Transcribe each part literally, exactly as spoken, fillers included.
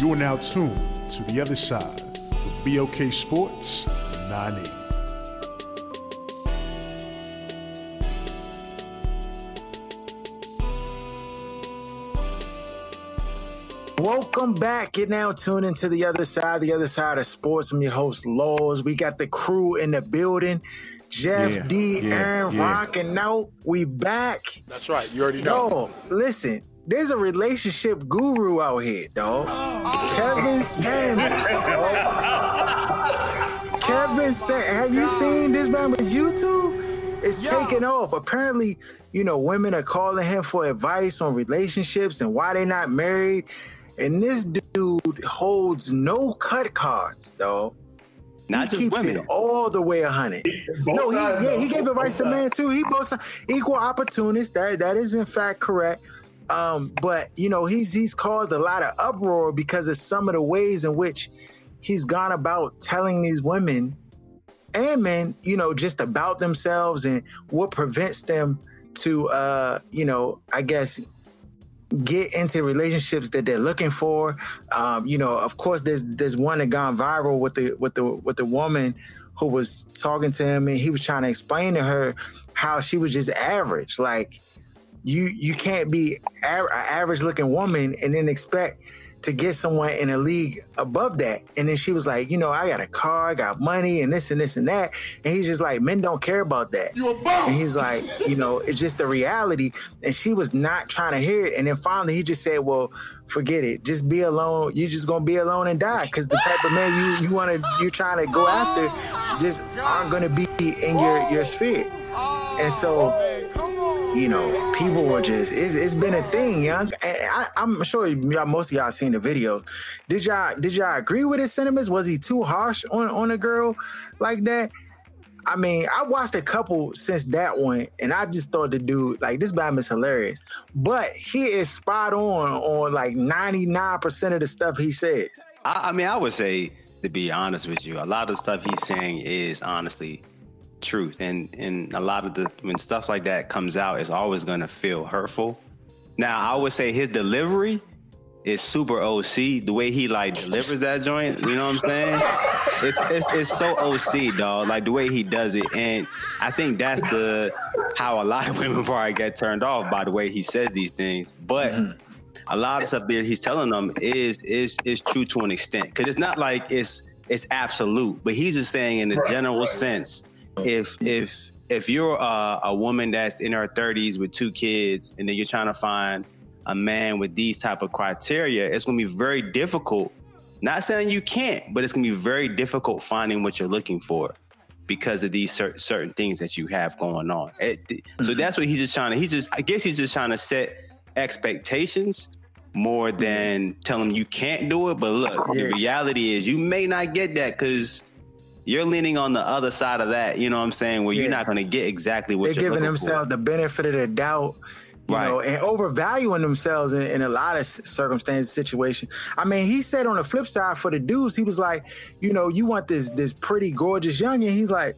You are now tuned to The Other Side with B O K Sports nine eighty. Welcome back. You're now tuned into The Other Side, The Other Side of Sports. I'm your host, Laws. We got the crew in the building. Jeff, yeah, D, yeah, Aaron, yeah. Rock, and now we back. That's right. You already know. Yo, listen. There's a relationship guru out here, dog. Oh. Kevin Sands. Oh. Kevin Sands. Have you seen this man with YouTube? It's Yo. taking off. Apparently, you know, women are calling him for advice on relationships and why they're not married. And this dude holds no cut cards, dog. Not he keeps women. It all the way one hundred. Both no, he, sides, yeah, he gave advice to men too. He both equal opportunists. That that is in fact correct. Um, but, you know, he's he's caused a lot of uproar because of some of the ways in which he's gone about telling these women and men, you know, just about themselves and what prevents them to, uh, you know, I guess, get into relationships that they're looking for. Um, you know, of course, there's there's one that gone viral with the with the with the woman who was talking to him, and he was trying to explain to her how she was just average, like. You you can't be an average-looking woman and then expect to get someone in a league above that. And then she was like, you know, I got a car, I got money, and this and this and that. And he's just like, men don't care about that. You a bum. And he's like, you know, it's just the reality. And she was not trying to hear it. And then finally he just said, well, forget it. Just be alone. You're just going to be alone and die because the type of man you, you want to, you're trying to go after just aren't going to be in your, your sphere. And so... You know, people were just, it's, it's been a thing, young. I, I'm sure y'all, most of y'all seen the videos. Did y'all did y'all agree with his sentiments? Was he too harsh on, on a girl like that? I mean, I watched a couple since that one, and I just thought the dude, like, this Batman is hilarious. But he is spot on on, like, ninety-nine percent of the stuff he says. I, I mean, I would say, to be honest with you, a lot of the stuff he's saying is honestly truth, and and a lot of the when stuff like that comes out, it's always gonna feel hurtful. Now I would say his delivery is super O C. The way he like delivers that joint, you know what I'm saying? It's it's it's so O C, dog. Like the way he does it, and I think that's the how a lot of women probably get turned off by the way he says these things. But mm-hmm. a lot of stuff that he's telling them is is is true to an extent, because it's not like it's it's absolute, but he's just saying in the right, general right. sense. If if if you're a, a woman that's in her thirties with two kids, and then you're trying to find a man with these type of criteria, it's going to be very difficult. Not saying you can't, but it's going to be very difficult finding what you're looking for because of these cer- certain things that you have going on. It, mm-hmm. So that's what he's just trying to. He's just I guess he's just trying to set expectations more than mm-hmm. telling you can't do it. But look, yeah. the reality is you may not get that because. You're leaning on the other side of that, you know what I'm saying, where yeah. you're not going to get exactly what They're you're looking for. They're giving themselves the benefit of the doubt, you right. know, and overvaluing themselves in, in a lot of circumstances, situations. I mean, he said on the flip side for the dudes, he was like, you know, you want this this pretty, gorgeous youngin. He's like,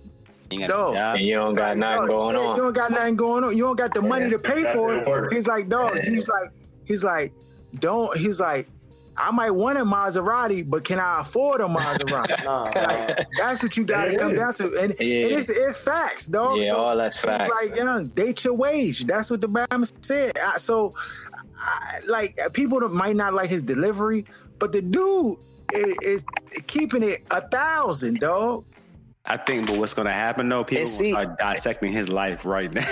dog. And you don't got like, nothing going on. You don't got nothing going on. You don't got the money to pay for it. He's like, dog. He's like, he's like, don't. He's like. I might want a Maserati, but can I afford a Maserati? No, like, that's what you gotta come down to. And, yeah. and it's, it's facts, dog. Yeah, so, all that's facts. Like, young, date your wage. That's what the Bible said. I, so, I, like, people might not like his delivery, but the dude is, is keeping it a thousand, dog. I think, but what's gonna happen, though, people see, are dissecting his life right now.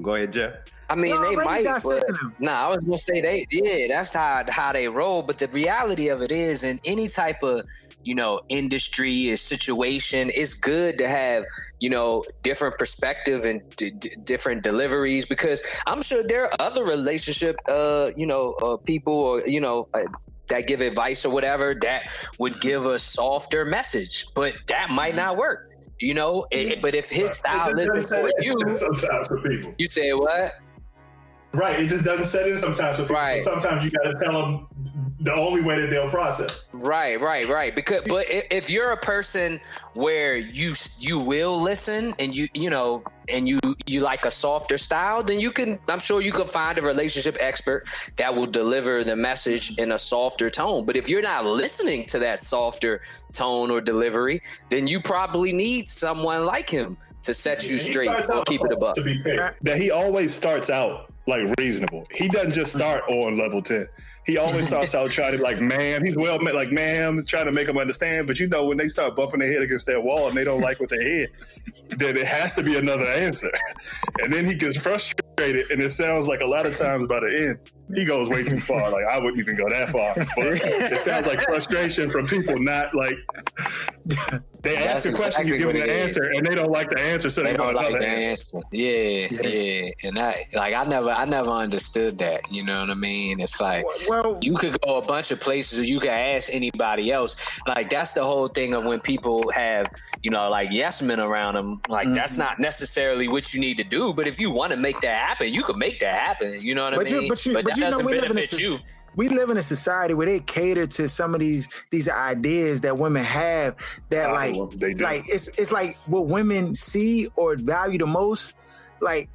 Go ahead, Jeff. I mean, no, they might, but nah, I was gonna say they, yeah, that's how how they roll. But the reality of it is, in any type of, you know, industry or situation, it's good to have you know, different perspective and d- d- different deliveries, because I'm sure there are other relationship, uh, you know, uh, people or, you know, uh, that give advice or whatever that would give a softer message, but that might not work, you know? It, it, but if his style is for you, sometimes for people. You say what? Right, it just doesn't set in sometimes for people. Right. Sometimes you got to tell them the only way that they'll process. Right, right, right. Because, but if, if you're a person where you you will listen and you you know and you you like a softer style, then you can. I'm sure you can find a relationship expert that will deliver the message in a softer tone. But if you're not listening to that softer tone or delivery, then you probably need someone like him to set you straight or keep it above. To be fair, that he always starts out like reasonable. He doesn't just start on level ten. He always starts out trying to like, ma'am, he's well met, like, ma'am, trying to make them understand. But you know, when they start bumping their head against that wall and they don't like what they hear, then it has to be another answer. And then he gets frustrated, and it sounds like a lot of times by the end, he goes way too far. Like, I wouldn't even go that far. But it sounds like frustration from people not like, they that's ask a question, exactly you give them an answer, and they don't like the answer, so they, they don't like the answer. answer. Yeah, yeah, yeah. And I, like, I never, I never understood that. You know what I mean? It's like, well, you could go a bunch of places, or you could ask anybody else. Like, that's the whole thing of when people have, you know, like yes men around them. Like, mm-hmm. that's not necessarily what you need to do. But if you want to make that happen, you can make that happen. You know what but I mean? You, but you, but but you that know, doesn't benefit a, you. We live in a society where they cater to some of these these ideas that women have that, like, like it's it's like what women see or value the most, like,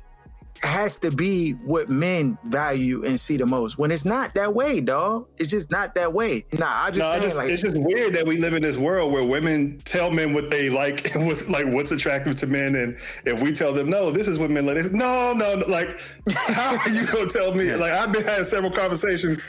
has to be what men value and see the most. When it's not that way, dog. It's just not that way. Nah, I just, no, saying, just like, it's just weird that we live in this world where women tell men what they like and what's like what's attractive to men, and if we tell them no, this is what men like. It's, no, no, no, like, how are you gonna tell me? Like, I've been having several conversations,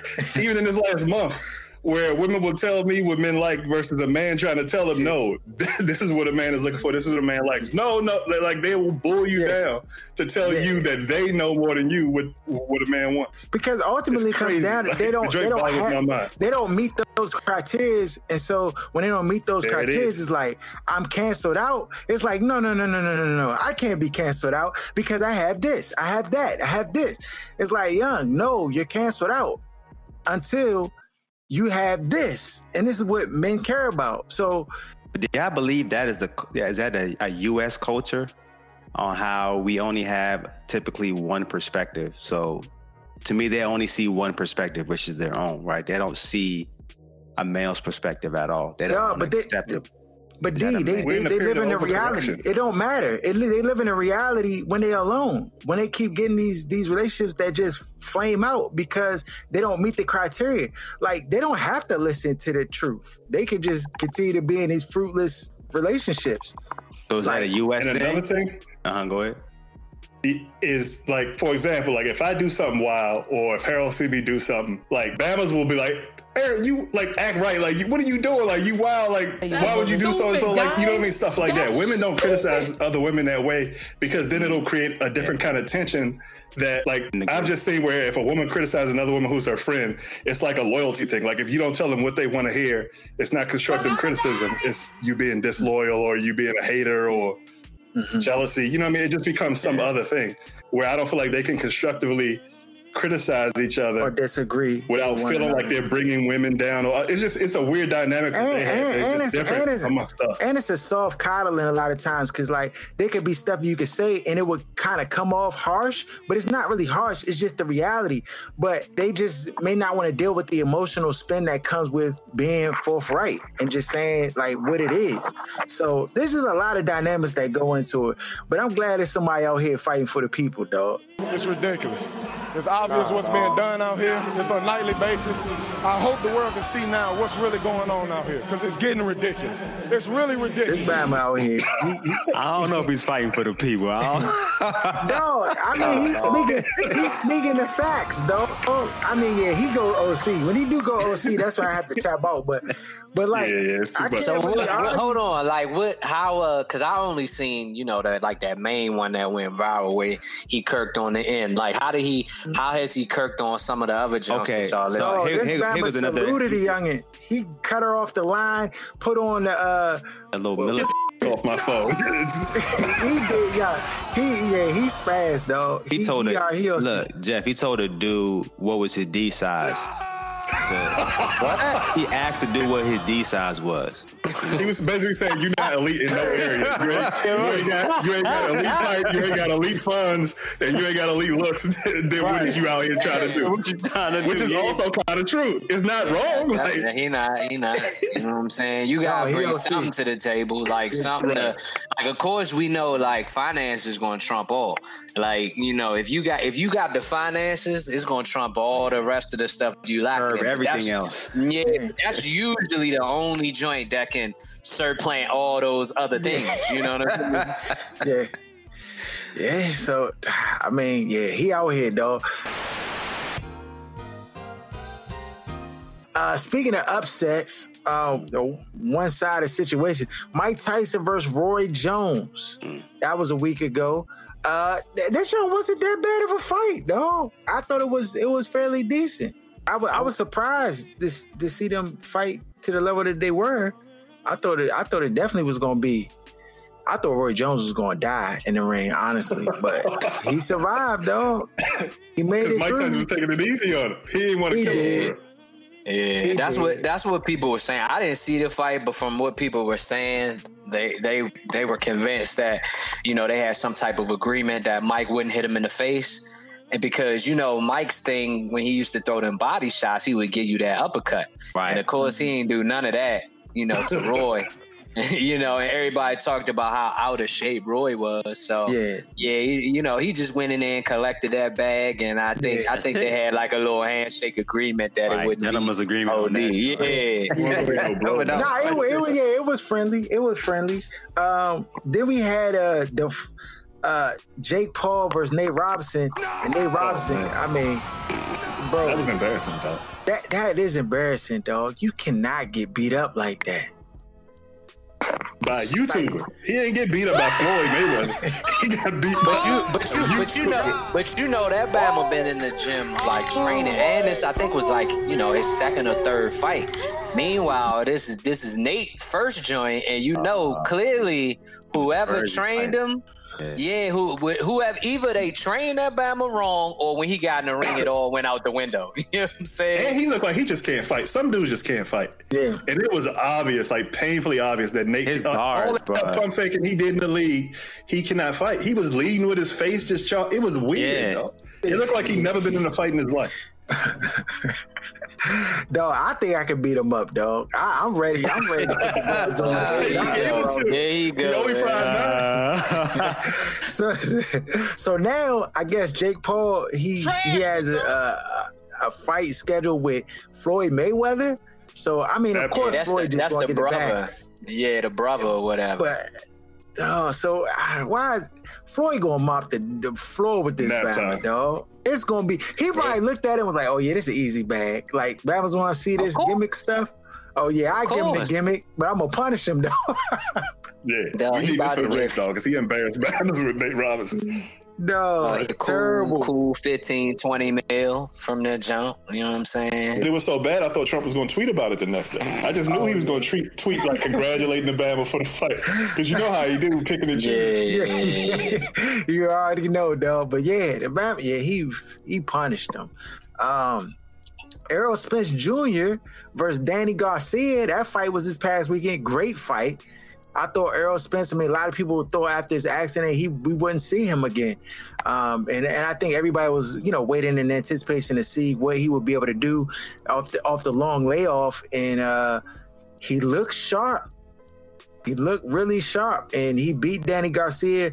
even in this last month, where women will tell me what men like versus a man trying to tell them, no, this is what a man is looking for. This is what a man likes. No, no, like, they will bull you yeah. down to tell yeah. you that they know more than you what what a man wants. Because ultimately it comes down to they don't they don't, have, they don't meet those criteria, and so when they don't meet those there criteria, it it's like, I'm canceled out. It's like, no, no, no, no, no, no, no. I can't be canceled out because I have this, I have that, I have this. It's like, young, no, you're canceled out until you have this, and this is what men care about. So, yeah, I believe that is the is that a, a U S culture on how we only have typically one perspective. So, to me, they only see one perspective, which is their own, right? They don't see a male's perspective at all. They don't no, want but to they, accept it. But D, they, they, they, they live in a reality. It don't matter. It, they live in a reality when they're alone, when they keep getting these these relationships that just flame out because they don't meet the criteria. Like, they don't have to listen to the truth. They can just continue to be in these fruitless relationships. So is like, that a U S and thing? Another thing? Uh-huh, go ahead. Is like, for example, like if I do something wild or if Harold see me do something, like Bama's will be like, Aaron, you like act right. Like, you, what are you doing? Like, you wild. Like, that's why would you do so and so? Like, you know what I mean? Stuff like that's that. Women don't stupid. Criticize other women that way because then it'll create a different kind of tension that, like, I've just seen where if a woman criticizes another woman who's her friend, it's like a loyalty thing. Like, if you don't tell them what they want to hear, it's not constructive criticism. It's you being disloyal or you being a hater or mm-hmm. jealousy. You know what I mean? It just becomes some yeah. other thing where I don't feel like they can constructively criticize each other or disagree without feeling another. Like they're bringing women down. It's just, it's a weird dynamic and, that they have. And, it's and just it's, different and it's, amongst us. And it's a soft coddling a lot of times because, like, there could be stuff you could say and it would kind of come off harsh, but it's not really harsh. It's just the reality. But they just may not want to deal with the emotional spin that comes with being forthright and just saying, like, what it is. So this is a lot of dynamics that go into it. But I'm glad there's somebody out here fighting for the people, dog. It's ridiculous. It's obvious nah, what's nah. being done out here. It's on a nightly basis. I hope the world can see now what's really going on out here because it's getting ridiculous. It's really ridiculous. It's Bama out here. I don't know if he's fighting for the people. I don't... No, I mean, he's speaking He's speaking the facts, though. I mean, yeah, he go O C. When he do go O C, that's when I have to tap out. But, but like, yeah, yeah, it's too much. So what, what, hold on. Like, what, how, uh, because I only seen, you know, that like that main one that went viral where he kirked on the end. Like, how did he, how has he kirked on some of the other jumps okay. that y'all listen so here, this here, guy here was saluted another... the youngin. He cut her off the line, put on the uh, a little military. off my phone. He did, yeah. He yeah, he spazzed, dog. He, he told he, a, he look, see. Jeff, he told a dude what was his D size. What? He asked to do what his D size was. He was basically saying, you're not elite in no area. You ain't, you ain't, got, you ain't got elite height, you ain't got elite funds, and you ain't got elite looks. Then right. What is you out here trying to do? What you trying to Which do, is yeah. also kind of true. It's not yeah, wrong. Like, yeah, he not, he not. You know what I'm saying? You got to no, bring something see. to the table, like something to, like, of course, we know, like, finance is going to trump all. Like, you know, if you got if you got the finances, it's going to trump all the rest of the stuff you lack. Like. Everything that's, else. Yeah, that's usually the only joint that can surplant all those other things. You know what I mean? Yeah. Yeah, so, I mean, yeah, he out here, dog. Uh, speaking of upsets, um, one-sided situation, Mike Tyson versus Roy Jones. Mm. That was a week ago. Uh, that show wasn't that bad of a fight, dog. I thought it was it was fairly decent. I was I was surprised this to see them fight to the level that they were. I thought it I thought it definitely was gonna be. I thought Roy Jones was gonna die in the ring, honestly, but he survived, dog. He made it through. Because Mike Tyson was taking it easy on him. He didn't want to kill him. Yeah, he that's did. what that's what people were saying. I didn't see the fight, but from what people were saying, they they they were convinced that, you know, they had some type of agreement that Mike wouldn't hit him in the face. And because, you know, Mike's thing, when he used to throw them body shots, he would give you that uppercut. Right. And, of course, he didn't do none of that, you know, to Roy. You know, and everybody talked about how out of shape Roy was. So, yeah, yeah he, you know, he just went in there and collected that bag. And I think yeah. I think they had, like, a little handshake agreement that right. it wouldn't Gentleman's be agreement O D. That. Yeah. no, no, nah, it, it, was, yeah, it was friendly. It was friendly. Um, then we had uh, the... F- Uh, Jake Paul versus Nate Robinson. And Nate Robinson, oh, I mean, bro, that was embarrassing, dog. That that is embarrassing, dog. You cannot get beat up like that by a YouTuber. Like, he didn't get beat up by Floyd Mayweather. He got beat by but you, but you, but you know, but you know that Bama been in the gym like training, and this I think was like you know his second or third fight. Meanwhile, this is this is Nate's first joint, and you know uh, clearly whoever trained fight. him. Yeah. yeah, who whoever either they trained that Bama wrong or when he got in the ring, it all went out the window. You know what I'm saying? And he looked like he just can't fight. Some dudes just can't fight. Yeah. And it was obvious, like painfully obvious, that Nate, his uh, bars, all that bro. pump faking he did in the league, he cannot fight. He was leading with his face just chalk. It was weird, yeah. though. It looked like he'd never been in a fight in his life. Dog, I think I can beat him up, dog. I, I'm ready. I'm ready to put the gloves on. There, there you go. You uh... so, so now I guess Jake Paul he he has a, a, a fight scheduled with Floyd Mayweather. So I mean, of course, that's Floyd the, just that's the brother. Yeah, the brother or whatever. But, oh, so why is Floyd gonna mop the, the floor with this bag, dog? It's gonna be. He probably yeah. looked at it and was like, "Oh yeah, this is an easy bag." Like, Bama's wanna see this gimmick stuff. Oh yeah, I give him the gimmick, but I'm gonna punish him, dog. Yeah, dog, we need this for the rest, dog, because he embarrassed Bama's with Nate Robinson. No, uh, cool, cool fifteen, twenty mil from that jump. You know what I'm saying? It was so bad, I thought Trump was going to tweet about it the next day. I just knew oh, he was going to tweet, tweet like congratulating the Bama for the fight. Because you know how he did with kicking the gym. Yeah, yeah, yeah, yeah. You already know, dog. But yeah, the Bama, yeah, he he punished him. Um, Errol Spence Junior versus Danny Garcia. That fight was this past weekend. Great fight. I thought Errol Spence, I mean, a lot of people thought after his accident, he we wouldn't see him again. Um, and, and I think everybody was, you know, waiting in anticipation to see what he would be able to do off the, off the long layoff. And uh, he looked sharp. He looked really sharp. And he beat Danny Garcia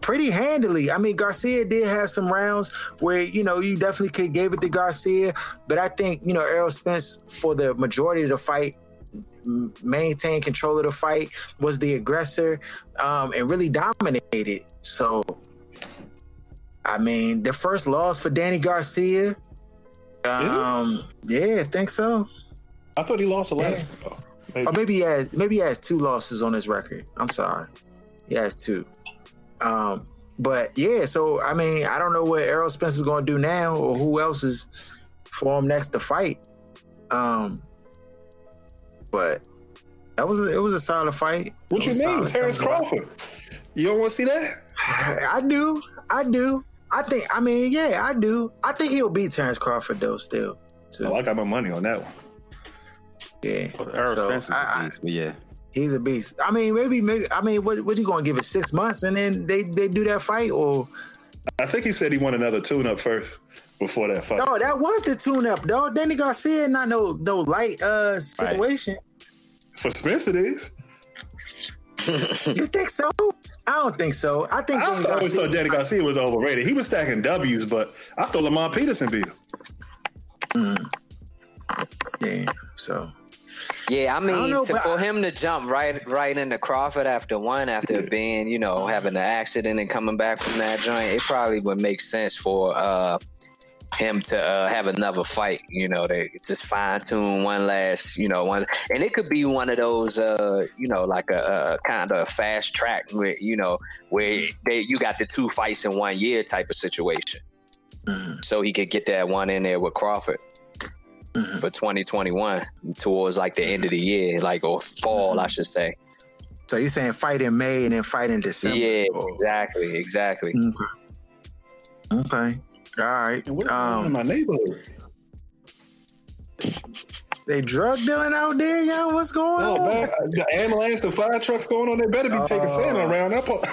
pretty handily. I mean, Garcia did have some rounds where, you know, you definitely could gave it to Garcia. But I think, you know, Errol Spence, for the majority of the fight, maintained control of the fight, was the aggressor, um, and really dominated. So, I mean, the first loss for Danny Garcia. Um, yeah, I think so. I thought he lost the last yeah. one, though. Maybe. Or maybe he, has, maybe he has two losses on his record. I'm sorry. He has two. Um, but, yeah, so, I mean, I don't know what Errol Spence is going to do now or who else is for him next to fight. Um, But That was a, it was a solid fight. What you mean, Terrence Crawford? You don't want to see that? I do. I do. I think. I mean, yeah, I do. I think he'll beat Terrence Crawford though. Still. Too. Oh, I got my money on that one. Yeah. Well, Errol so, Spence is I, a beast, but yeah, he's a beast. I mean, maybe, maybe. I mean, what? What you gonna give it six months and then they, they do that fight or? I think he said he won another tune-up first. Before that fight. No, that was the tune-up, dog. Danny Garcia, not no no light uh, situation. Right. For Spence, it is. You think so? I don't think so. I think I Danny always Garcia, thought Danny Garcia was overrated. He was stacking W's, but I thought Lamar Peterson beat him. Mm. Yeah, so. Yeah, I mean, I know, to, for I, him to jump right right into Crawford after one, after yeah. being, you know, having an accident and coming back from that joint, it probably would make sense for uh, him to uh, have another fight, you know, they just fine tune one last, you know, one, and it could be one of those, uh, you know, like a, a kind of fast track where, you know, where they, you got the two fights in one year type of situation. Mm-hmm. So he could get that one in there with Crawford mm-hmm. for twenty twenty-one towards like the end of the year, like, or fall, mm-hmm. I should say. So you're saying fight in May and then fight in December? Yeah, or... exactly, exactly. Mm-hmm. Okay. All right. What's um, in my neighborhood? They drug dealing out there, y'all? What's going no, on? Man, the ambulance, the fire trucks going on there better be uh, taking Santa around. That part.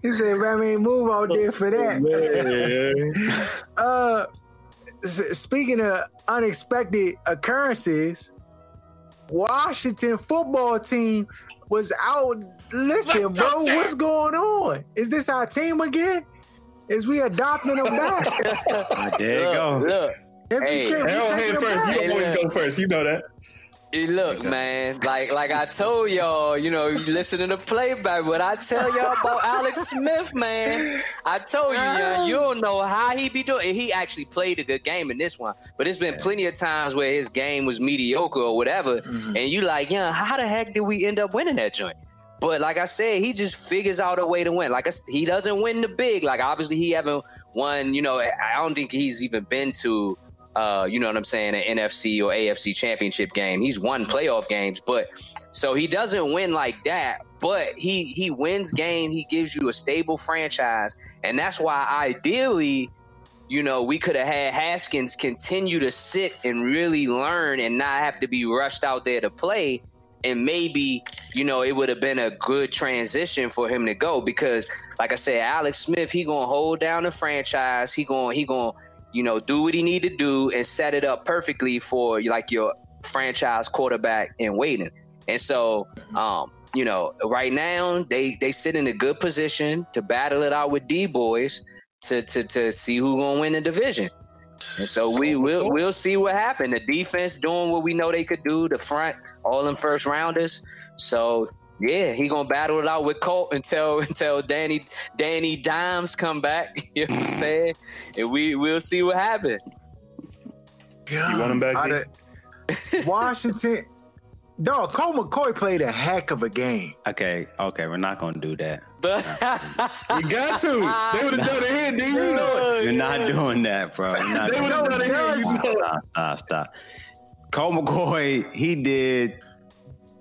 He said, I mean, move out there for that. Yeah. uh, speaking of unexpected occurrences, Washington football team was out. Listen, bro, what's going on? Is this our team again? Is we adopting them back? There you go. Look, hey, Arrowhead first. You always go first. You know that. Hey, look, man, like like I told y'all, you know, you listen to the playback, but I tell y'all about Alex Smith, man. I told you, y'all, you don't know how he be doing. He actually played a good game in this one, but it's been plenty of times where his game was mediocre or whatever, mm-hmm. and you like, yeah, how the heck did we end up winning that joint? But like I said, he just figures out a way to win. Like I, he doesn't win the big. Like obviously he haven't won, you know, I don't think he's even been to Uh, you know what I'm saying, an N F C or A F C championship game. He's won playoff games, but so he doesn't win like that, but he he wins game. He gives you a stable franchise, and that's why ideally, you know, we could have had Haskins continue to sit and really learn and not have to be rushed out there to play, and maybe, you know, it would have been a good transition for him to go because, like I said, Alex Smith, he gonna hold down the franchise. He gonna he gonna you know, do what he need to do and set it up perfectly for like your franchise quarterback in waiting. And so, um, you know, right now they, they sit in a good position to battle it out with D boys to, to, to see who's going to win the division. And so we will, we'll see what happened. The defense doing what we know they could do, the front, all in first rounders. So yeah, he gonna battle it out with Colt until until Danny Danny Dimes come back. You know what I'm saying? And we we'll see what happens. God, you want him back? Of, Washington, dog. Colt McCoy played a heck of a game. Okay, okay, we're not gonna do that. You got to. They would have done it here, dude. You know it. You're not doing that, bro. Not they would have done it here. You know it. Stop, stop. Colt McCoy, he did.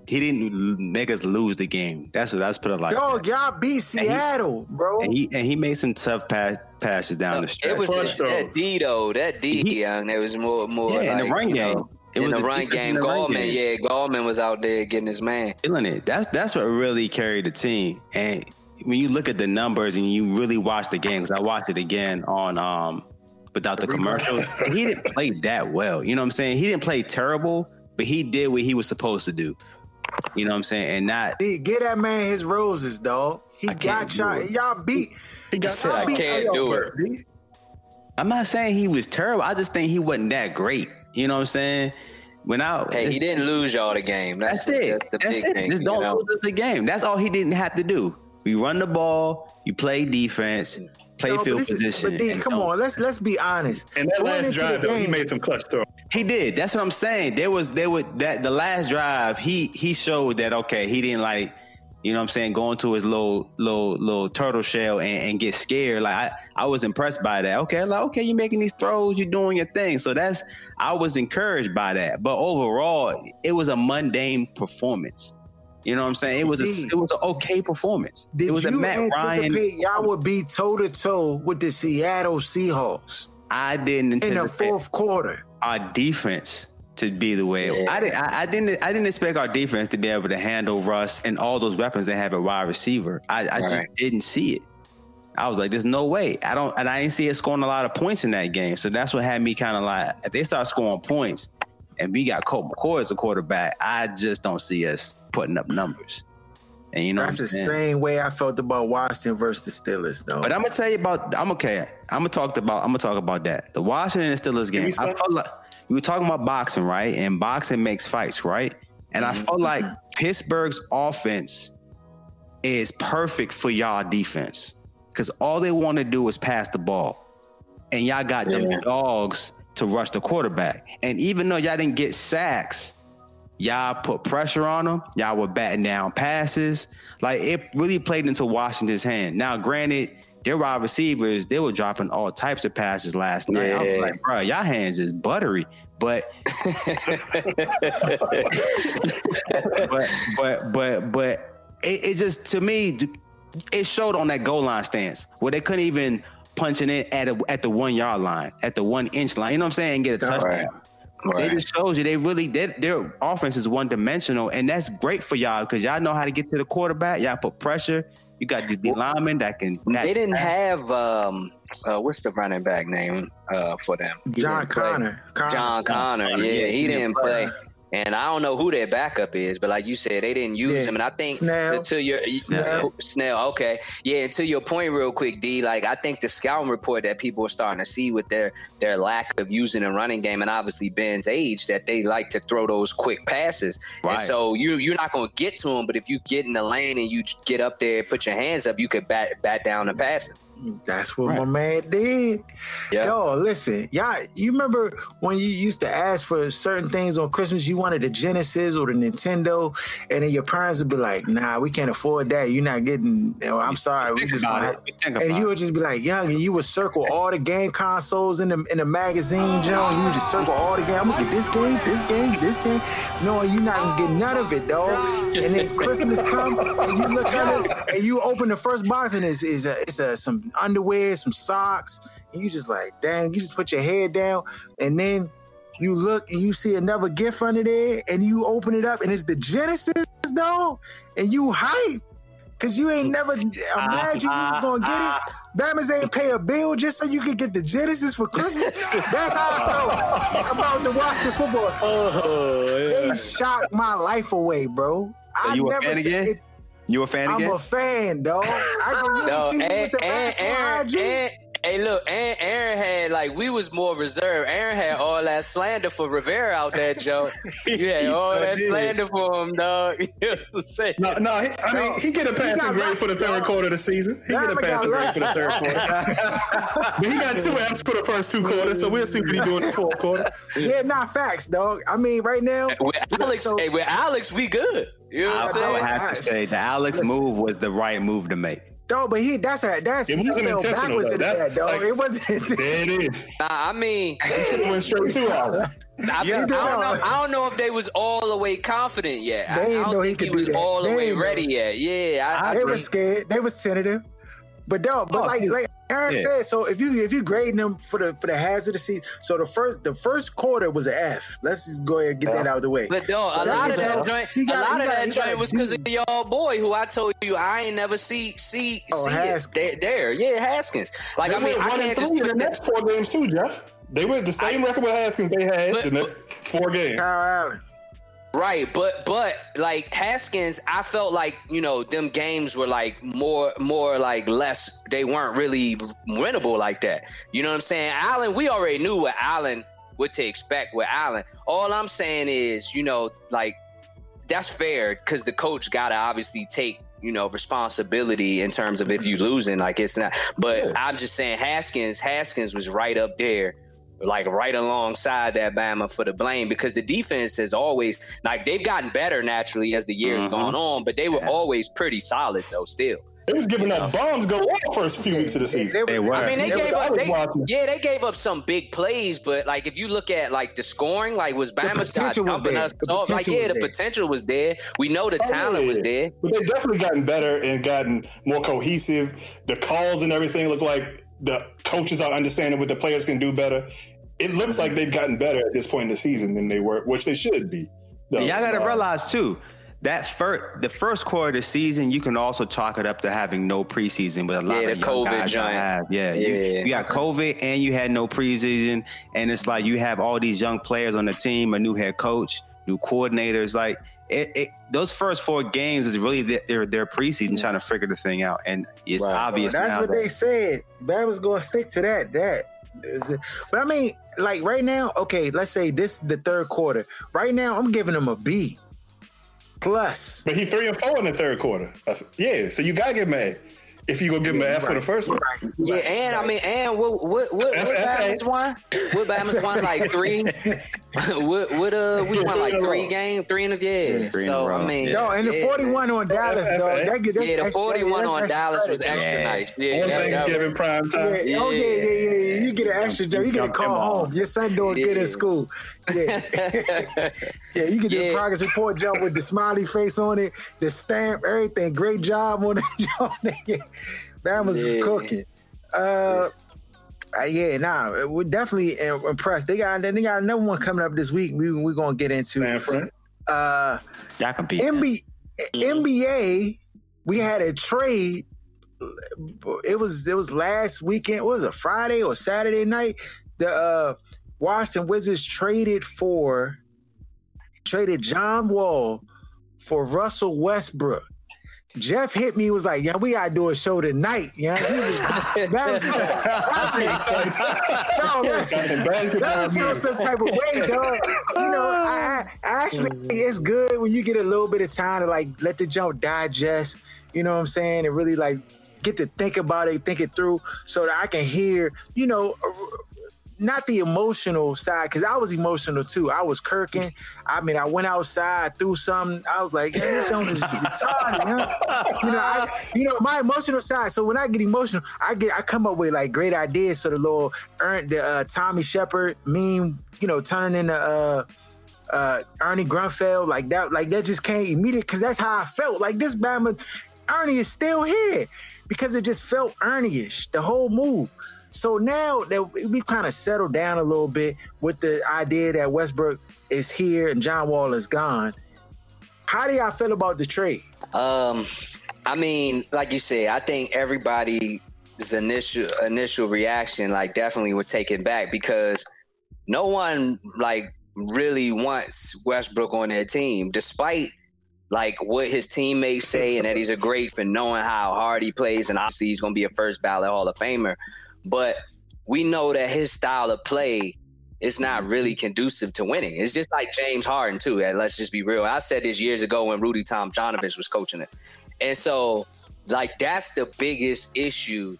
He didn't make us lose the game. That's what I was put it like. Yo, that. Y'all beat Seattle, and he, bro. And he and he made some tough pass, passes down no, the stretch. It was that, that D though, that D, he, young. It was more more. Yeah, like, in the run game. Know, it in, was the run game, in the Goldman, run game, Goldman. Yeah, Goldman was out there getting his man. Feeling it. That's that's what really carried the team. And when you look at the numbers and you really watch the game, because I watched it again on um without the commercials, he didn't play that well. You know what I'm saying? He didn't play terrible, but he did what he was supposed to do. You know what I'm saying? And not dude, get that man his roses, dog. He I got y'all. Y'all beat. He got y'all I beat. Can't y'all do it. Beat. I'm not saying he was terrible. I just think he wasn't that great. You know what I'm saying? When I hey, he didn't lose y'all the game. That's, that's it. That's the that's big it. thing. Just don't you know? lose the game. That's all he didn't have to do. We run the ball. You play defense. Play no, field position. Is, but then, come on, let's let's be honest. And that Going last drive, though, game, he made some clutch throws. He did. That's what I'm saying. There was there was that the last drive. He he showed that okay. He didn't like you know what I'm saying, go into his little little little turtle shell and, and get scared. Like I, I was impressed by that. Okay, like okay, you're making these throws, you're doing your thing. So that's I was encouraged by that. But overall, it was a mundane performance. You know what I'm saying? It was a, it was an okay performance. Did it was you a Matt Ryan. Y'all would be toe to toe with the Seattle Seahawks. I didn't anticipate in the fourth quarter our defense to be the way. Yeah. I didn't. I, I didn't. I didn't expect our defense to be able to handle Russ and all those weapons they have at wide receiver. I, I just right. didn't see it. I was like, "There's no way." I don't, and I didn't see it scoring a lot of points in that game. So that's what had me kind of like, if they start scoring points, and we got Colt McCoy as a quarterback, I just don't see us putting up numbers. And you know that's what I'm saying? The same way I felt about Washington versus the Steelers, though. But I'm gonna tell you about. I'm okay. I'm gonna talk about. I'm gonna talk about that. The Washington and Steelers game. I felt like we were talking about boxing, right? And boxing makes fights, right? And mm-hmm. I felt like Pittsburgh's offense is perfect for y'all defense because all they want to do is pass the ball, and y'all got yeah. them dogs to rush the quarterback. And even though y'all didn't get sacks, y'all put pressure on them. Y'all were batting down passes. Like, it really played into Washington's hand. Now, granted, their wide receivers, they were dropping all types of passes last night. Yeah. I was like, bro, y'all hands is buttery. But, but, but, but, but it, it just, to me, it showed on that goal line stance where they couldn't even punch it in at, a, at the one-yard line, at the one-inch line. You know what I'm saying? And get a touchdown. Right. Right. It just shows you they really they, their offense is one dimensional, and that's great for y'all because y'all know how to get to the quarterback. Y'all put pressure. You got these well, linemen that can. That they didn't have um, uh, what's the running back name uh, for them? John Connor. Connor. John Connor. Connor. Yeah, yeah, he, he didn't play. play. And I don't know who their backup is, but like you said, they didn't use yeah. him. And I think Snell. to your Snell. To, Snell, okay, yeah. And to your point, real quick, D. Like I think the scouting report that people are starting to see with their their lack of using a running game, and obviously Ben's age, that they like to throw those quick passes. Right. And so you you're not going to get to him, but if you get in the lane and you get up there, put your hands up, you could bat bat down the passes. That's what right. my man did. Yep. Yo, listen, y'all. You remember when you used to ask for certain things on Christmas? You wanted the Genesis or the Nintendo, and then your parents would be like, "Nah, we can't afford that. You're not getting." You know, I'm sorry. We just gonna and you would just be like, "Young," and you would circle all the game consoles in the in the magazine, John. You would just circle all the game. I'm gonna get this game, this game, this game. No, you're not gonna get none of it, dog. And then Christmas comes, and you look at it, and you open the first box, and it's is it's a, some underwear, some socks, and you just like, "Dang!" You just put your head down, and then you look and you see another gift under there, and you open it up, and it's the Genesis, though, and you hype because you ain't never imagined you was gonna get it. Bama's ain't pay a bill just so you could get the Genesis for Christmas. That's how I felt about the Washington football team. Oh, yeah. They shocked my life away, bro. So I you never a fan again? It. You a fan I'm again? I'm a fan, dog. I can really no, see and, you with the and, and, and, Hey, look, Aaron had, like, we was more reserved. Aaron had all that slander for Rivera out there, Joe. You had all that slander for him, dog. You know what I'm saying? No, no he, I mean, he get a passing grade for the third quarter of the season. He get a passing grade for the third quarter. But he got two F's for the first two quarters, so we'll see what he doing in the fourth quarter. Yeah, not facts, dog. I mean, right now. With Alex, so, hey, with Alex we good. You know what I'm saying? I would have to say the Alex move was the right move to make. No, but he that's a, that's it wasn't he fell backwards though. In that's, that, dog. Like, it wasn't intentional. It is. Nah, I mean, it went straight to hours. I, yeah, I, don't know, I don't know if they was all the way confident yet. They I, didn't I don't know think he, could he was do all the they way ready know. Yet. Yeah, I, I, they were scared. They were tentative. But dog, but oh, like like Aaron yeah. said, so if you if you grading them for the for the hazard of season, so the first the first quarter was an F. Let's just go ahead and get yeah. that out of the way. But dog, so a lot of that joint, a lot of that joint was because of your old boy, who I told you I ain't never see see oh, see it there, there. Yeah, Haskins. Like they I mean, I can't just the next four games too, Jeff. They were the same I, record with Haskins they had but, the next but, four games. Kyle Allen. Right, but but like Haskins, I felt like, you know, them games were like more more like less. They weren't really winnable like that. You know what I'm saying? Allen, we already knew what Allen what to expect with Allen. All I'm saying is, you know, like that's fair because the coach gotta obviously take, you know, responsibility in terms of if you losing, like it's not. But I'm just saying Haskins, Haskins was right up there like right alongside that Bama for the blame, because the defense has always, like, they've gotten better naturally as the years mm-hmm. gone on, but they were yeah. always pretty solid though still. They was giving up bombs go off the first few weeks of the season. They, they were. I mean, they, they gave up. They, yeah, they gave up some big plays, but like if you look at like the scoring, like was Bama's guy dumping us off? Like yeah, the there. potential was there. We know the oh, talent yeah. was there. But they've definitely gotten better and gotten more cohesive. The calls and everything look like the coaches are understanding what the players can do better. It looks like they've gotten better at this point in the season than they were, which they should be. So, y'all got to uh, realize too. That first, the first quarter of the season, you can also chalk it up to having no preseason. But a lot yeah, of the young COVID guys giant. Have, yeah, yeah, you, yeah, you got COVID and you had no preseason, and it's like you have all these young players on the team, a new head coach, new coordinators. Like it, it, those first four games is really their their preseason trying to figure the thing out, and it's right. obvious. That's now, what bro. They said. That was gonna stick to that. That. A, but I mean, like right now, okay, let's say this is the third quarter. Right now, I'm giving them a B. Plus, but he three and four in the third quarter. Yeah, so you gotta get mad if you go give him an F right. for the first one. Right. Yeah, and right. I mean, and what what what Bama's won? What Bama's won like three? What what uh we won like three games, three and a yeah. So I mean, yo, and the forty-one on Dallas though. Yeah, the forty-one on Dallas was extra nice. Yeah, on Thanksgiving prime time. Yeah, oh yeah, yeah, yeah. You get an extra job. You get a call home. Your son doing good in school. Yeah, yeah. You get the progress report jump with the smiley face on it, the stamp, everything. Great job on it. Bama's yeah. cooking. Uh, yeah. yeah, nah, we're definitely impressed. They got they got another one coming up this week. We we're gonna get into Sanford. Uh, Y'all compete, N B A, yeah. N B A. We had a trade. It was it was last weekend. What was it, Friday or Saturday night? The uh, Washington Wizards traded for traded John Wall for Russell Westbrook. Jeff hit me, was like, yeah, we gotta do a show tonight. Yeah, he was, that was like, that was feeling some type of way, dog. You know, I, I actually it's good when you get a little bit of time to like let the jump digest, you know what I'm saying, and really like get to think about it, think it through, so that I can hear, you know, not the emotional side, because I was emotional too. I was kirking. I mean, I went outside, threw something. I was like, hey, this joint is retarded, huh? You know, I, you know, my emotional side. So when I get emotional, I get, I come up with like great ideas. So the little Ern, the uh, Tommy Shepard meme, you know, turning into uh, uh, Ernie Grunfeld, like that, like that just came immediate, because that's how I felt. Like this Bama, Ernie is still here, because it just felt Ernie-ish the whole move. So now that we kind of settled down a little bit with the idea that Westbrook is here and John Wall is gone, how do y'all feel about the trade? Um, I mean, like you said, I think everybody's initial initial reaction like definitely was taken back, because no one like really wants Westbrook on their team, despite like what his teammates say and that he's a great for knowing how hard he plays, and obviously he's going to be a first ballot Hall of Famer. But we know that his style of play is not really conducive to winning. It's just like James Harden, too. And let's just be real. I said this years ago when Rudy Tomjanovich was coaching it. And so, like, that's the biggest issue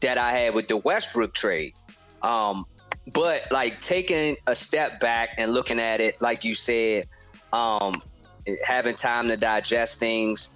that I had with the Westbrook trade. Um, but, like, taking a step back and looking at it, like you said, um, having time to digest things,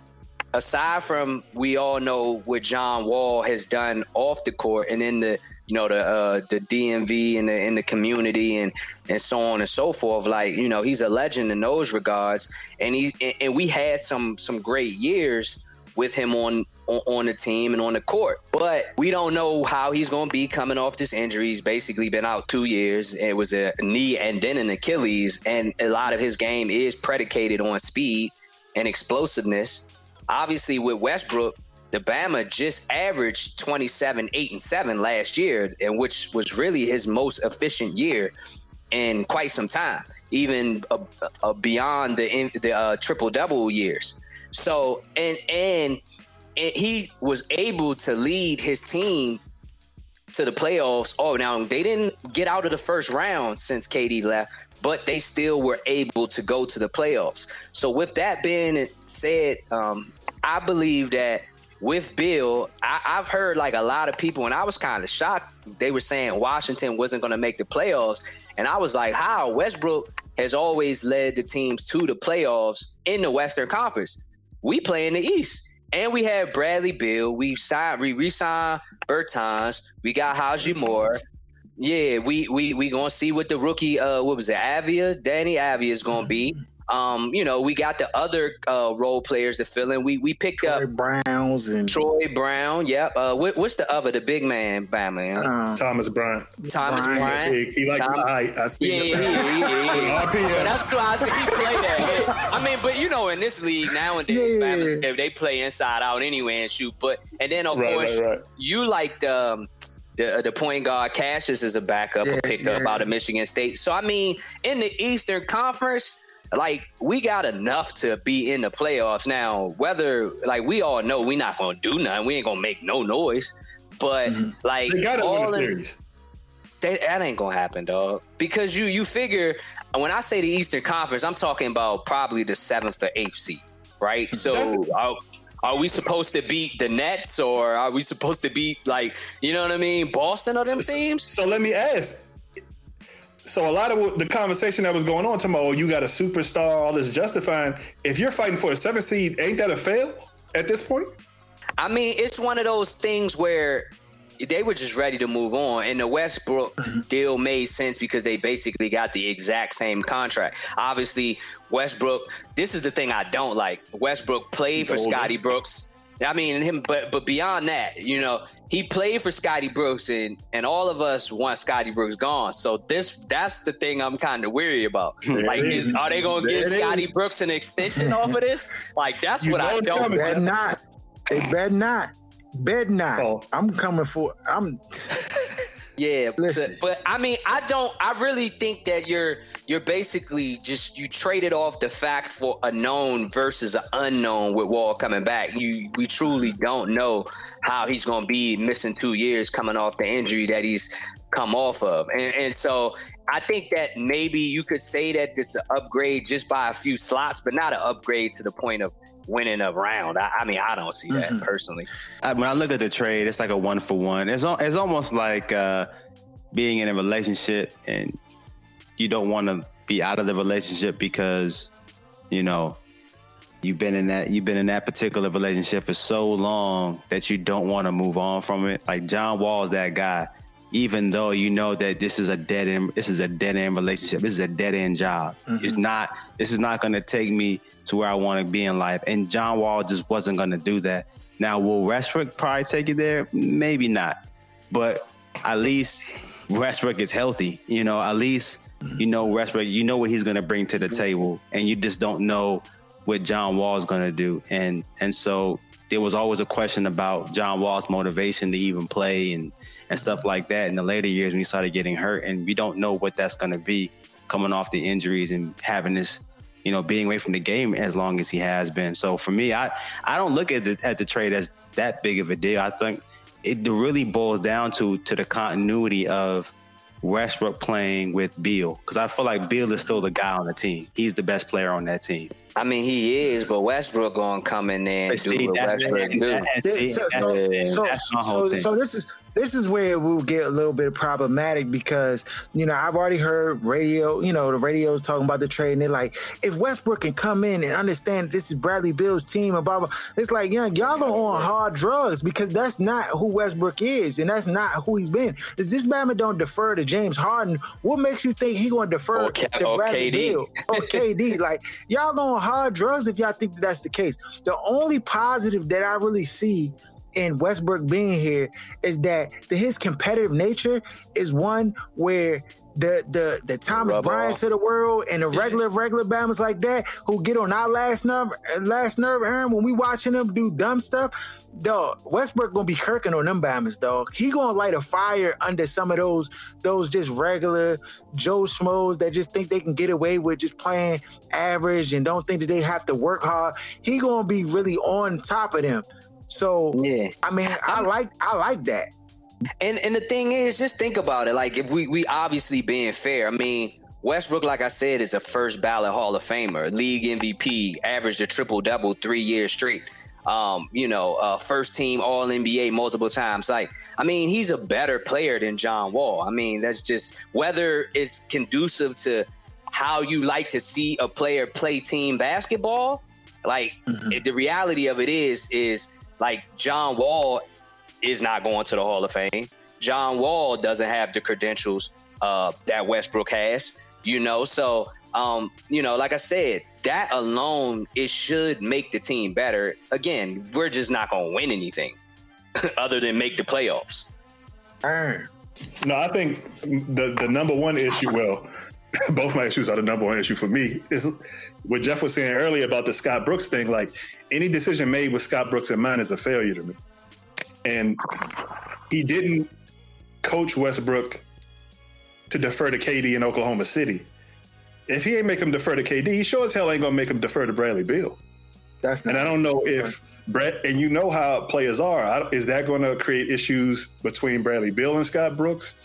aside from we all know what John Wall has done off the court and in the, you know, the uh, the D M V and the, in the community and, and so on and so forth. Like, you know, he's a legend in those regards. And he and, and we had some some great years with him on, on on the team and on the court. But we don't know how he's going to be coming off this injury. He's basically been out two years. It was a knee and then an Achilles. And a lot of his game is predicated on speed and explosiveness. Obviously, with Westbrook, the Bama just averaged twenty-seven, eight, and seven last year, and which was really his most efficient year in quite some time, even uh, uh, beyond the the uh, triple-double years. So, and, and and he was able to lead his team to the playoffs. Oh, now they didn't get out of the first round since K D left, but they still were able to go to the playoffs. So with that being said, um, I believe that with Bill, I, I've heard like a lot of people, and I was kind of shocked. They were saying Washington wasn't going to make the playoffs. And I was like, how? Westbrook has always led the teams to the playoffs in the Western Conference. We play in the East. And we had Bradley Beal. We signed, we re-signed Bertans. We got Haji Moore. Yeah, we we we gonna see what the rookie, uh, what was it, Avia, Danny Avia is gonna be. Um, you know, we got the other uh, role players to fill in. We we picked Troy up Browns and Troy Brown. Yep. Uh, what, what's the other, the big man, Batman? Uh, Thomas Bryant. Thomas Bryant. Bryant. He like Thomas, my height. I see yeah, him. Yeah, yeah, yeah, yeah. That's classic. He play that. I mean, but you know, in this league nowadays, yeah, Batman, they, they play inside out anyway and shoot. But and then of right, course, right, right. you liked um, the the point guard Cassius is a backup, yeah, a pickup yeah. out of Michigan State. So I mean, in the Eastern Conference. Like, we got enough to be in the playoffs now. Whether, like, we all know we're not going to do nothing. We ain't going to make no noise. But, mm-hmm. like, they gotta all win the series. They, that ain't going to happen, dog. Because you you figure, when I say the Eastern Conference, I'm talking about probably the seventh or eighth seed, right? So, are, are we supposed to beat the Nets or are we supposed to beat, like, you know what I mean, Boston or them so, teams? So, let me ask. So a lot of the conversation that was going on, Timo, oh, you got a superstar, all this justifying. If you're fighting for a seventh seed, ain't that a fail at this point? I mean, it's one of those things where they were just ready to move on. And the Westbrook mm-hmm. deal made sense because they basically got the exact same contract. Obviously, Westbrook, this is the thing I don't like. Westbrook played He's for Scotty Brooks. I mean, him, but but beyond that, you know, he played for Scotty Brooks, and, and all of us want Scotty Brooks gone. So this that's the thing I'm kind of weary about. Like, is, are they gonna give Scotty Brooks an extension off of this? Like, that's you what I don't. They better not. They better not. Better not. Oh. I'm coming for. I'm. Yeah, Listen. but I mean, I don't. I really think that you're you're basically just you traded off the fact for a known versus an unknown with Wall coming back. You we truly don't know how he's going to be missing two years coming off the injury that he's come off of, and and so I think that maybe you could say that it's an upgrade just by a few slots, but not an upgrade to the point of winning a round. I, I mean, I don't see that mm-hmm. personally. I, when I look at the trade, it's like a one for one. It's it's almost like uh, being in a relationship and you don't want to be out of the relationship because you know you've been in that you've been in that particular relationship for so long that you don't want to move on from it. Like John Wall is that guy. Even though you know that this is a dead end, this is a dead end relationship. This is a dead end job. Mm-hmm. It's not. This is not going to take me to where I want to be in life. And John Wall just wasn't going to do that. Now, will Westbrook probably take it there? Maybe not. But at least Westbrook is healthy. You know, at least, you know, Westbrook, you know what he's going to bring to the table. And you just don't know what John Wall is going to do. And and so there was always a question about John Wall's motivation to even play and, and stuff like that in the later years when he started getting hurt. And we don't know what that's going to be coming off the injuries and having this, you know, being away from the game as long as he has been. So for me, I, I don't look at the at the trade as that big of a deal. I think it really boils down to to the continuity of Westbrook playing with Beal, because I feel like Beal is still the guy on the team. He's the best player on that team. I mean, he is, but Westbrook gonna come in there and do what Westbrook do. So this is this is where we'll get a little bit problematic because, you know, I've already heard radio, you know, the radio's talking about the trade, and they're like, if Westbrook can come in and understand this is Bradley Beal's team and blah, blah, it's like, yeah, y'all are on hard drugs because that's not who Westbrook is and that's not who he's been. If this man don't defer to James Harden, what makes you think he gonna defer K- to Bradley Beal or K D? Like, y'all on hard drugs if y'all think that that's the case. The only positive that I really see in Westbrook being here is that the, his competitive nature is one where the the the Thomas Bryants of the world and the regular yeah. regular Bamas like that who get on our last nerve last nerve, Aaron, when we watching them do dumb stuff, dog. Westbrook gonna be kirking on them Bamas, dog. He gonna light a fire under some of those those just regular Joe Schmoes that just think they can get away with just playing average and don't think that they have to work hard. He gonna be really on top of them. So yeah. I mean, I like I like that. And and the thing is, just think about it. Like, if we we obviously being fair, I mean, Westbrook, like I said, is a first ballot Hall of Famer, league M V P, averaged a triple double three years straight. um, you know, uh, first team All N B A multiple times. Like, I mean, he's a better player than John Wall. I mean, that's just whether it's conducive to how you like to see a player play team basketball. Like, mm-hmm. it, the reality of it is, is like John Wall is not going to the Hall of Fame. John Wall doesn't have the credentials uh, that Westbrook has, you know. So, um, you know, like I said, that alone, it should make the team better. Again, we're just not going to win anything other than make the playoffs. No, I think the, the number one issue, well, both my issues are the number one issue for me, is what Jeff was saying earlier about the Scott Brooks thing. Like, any decision made with Scott Brooks in mind is a failure to me. And he didn't coach Westbrook to defer to K D in Oklahoma City. If he ain't make him defer to K D, he sure as hell ain't gonna make him defer to Bradley Beal. That's and I don't know if Brett, and you know how players are, I, is that gonna create issues between Bradley Beal and Scott Brooks?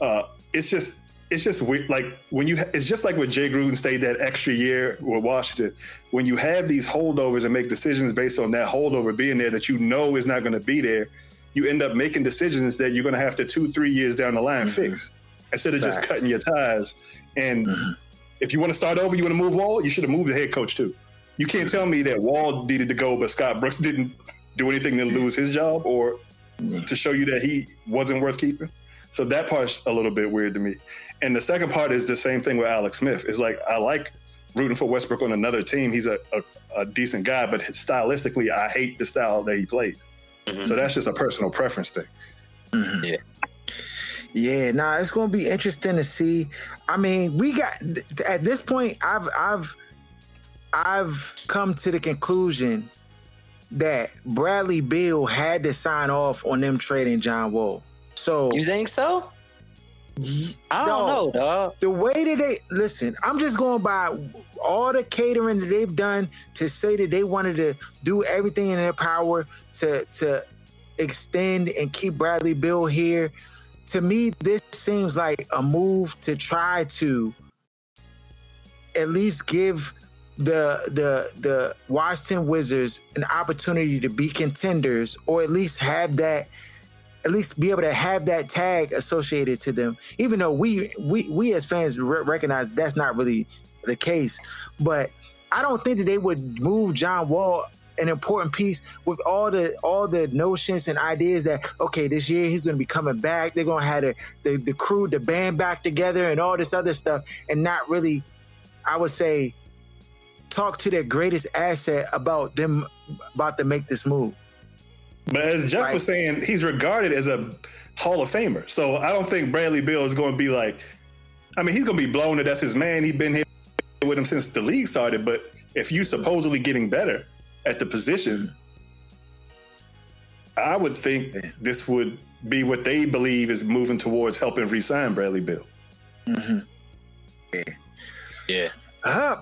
Uh, it's just, it's just weird. Like when you, it's just like when Jay Gruden stayed that extra year with Washington. When you have these holdovers and make decisions based on that holdover being there that you know is not gonna be there, you end up making decisions that you're gonna have to two, three years down the line mm-hmm. fix instead of Facts. just cutting your ties. And mm-hmm. if you want to start over, you want to move Wall, you should have moved the head coach too. You can't tell me that Wall needed to go, but Scott Brooks didn't do anything to lose his job or to show you that he wasn't worth keeping. So that part's a little bit weird to me. And the second part is the same thing with Alex Smith. It's like, I like rooting for Westbrook on another team. He's a, a, a decent guy, but stylistically, I hate the style that he plays. Mm-hmm. So that's just a personal preference thing. Mm-hmm. Yeah. Yeah, nah, it's gonna be interesting to see. I mean, we got th- at this point, I've I've I've come to the conclusion that Bradley Beal had to sign off on them trading John Wall. So you think so? Y- I don't dog, know, dog. The way that they listen, I'm just going by all the catering that they've done to say that they wanted to do everything in their power to to extend and keep Bradley Beal here. To me, this seems like a move to try to at least give the the the Washington Wizards an opportunity to be contenders, or at least have that, at least be able to have that tag associated to them. Even though we we we as fans re- recognize that's not really the case, but I don't think that they would move John Wall, an important piece, with all the all the notions and ideas that, okay, this year he's going to be coming back, they're going to have the, the the crew, the band back together and all this other stuff, and not really, I would say, talk to their greatest asset about them about to make this move. But as Jeff like, was saying, he's regarded as a Hall of Famer. So I don't think Bradley Beal is going to be like, I mean, he's going to be blown that that's his man. He's been here with him since the league started. But if you supposedly getting better at the position, I would think this would be what they believe is moving towards helping re-sign Bradley Beal. Mm-hmm. Yeah. Yeah. Uh,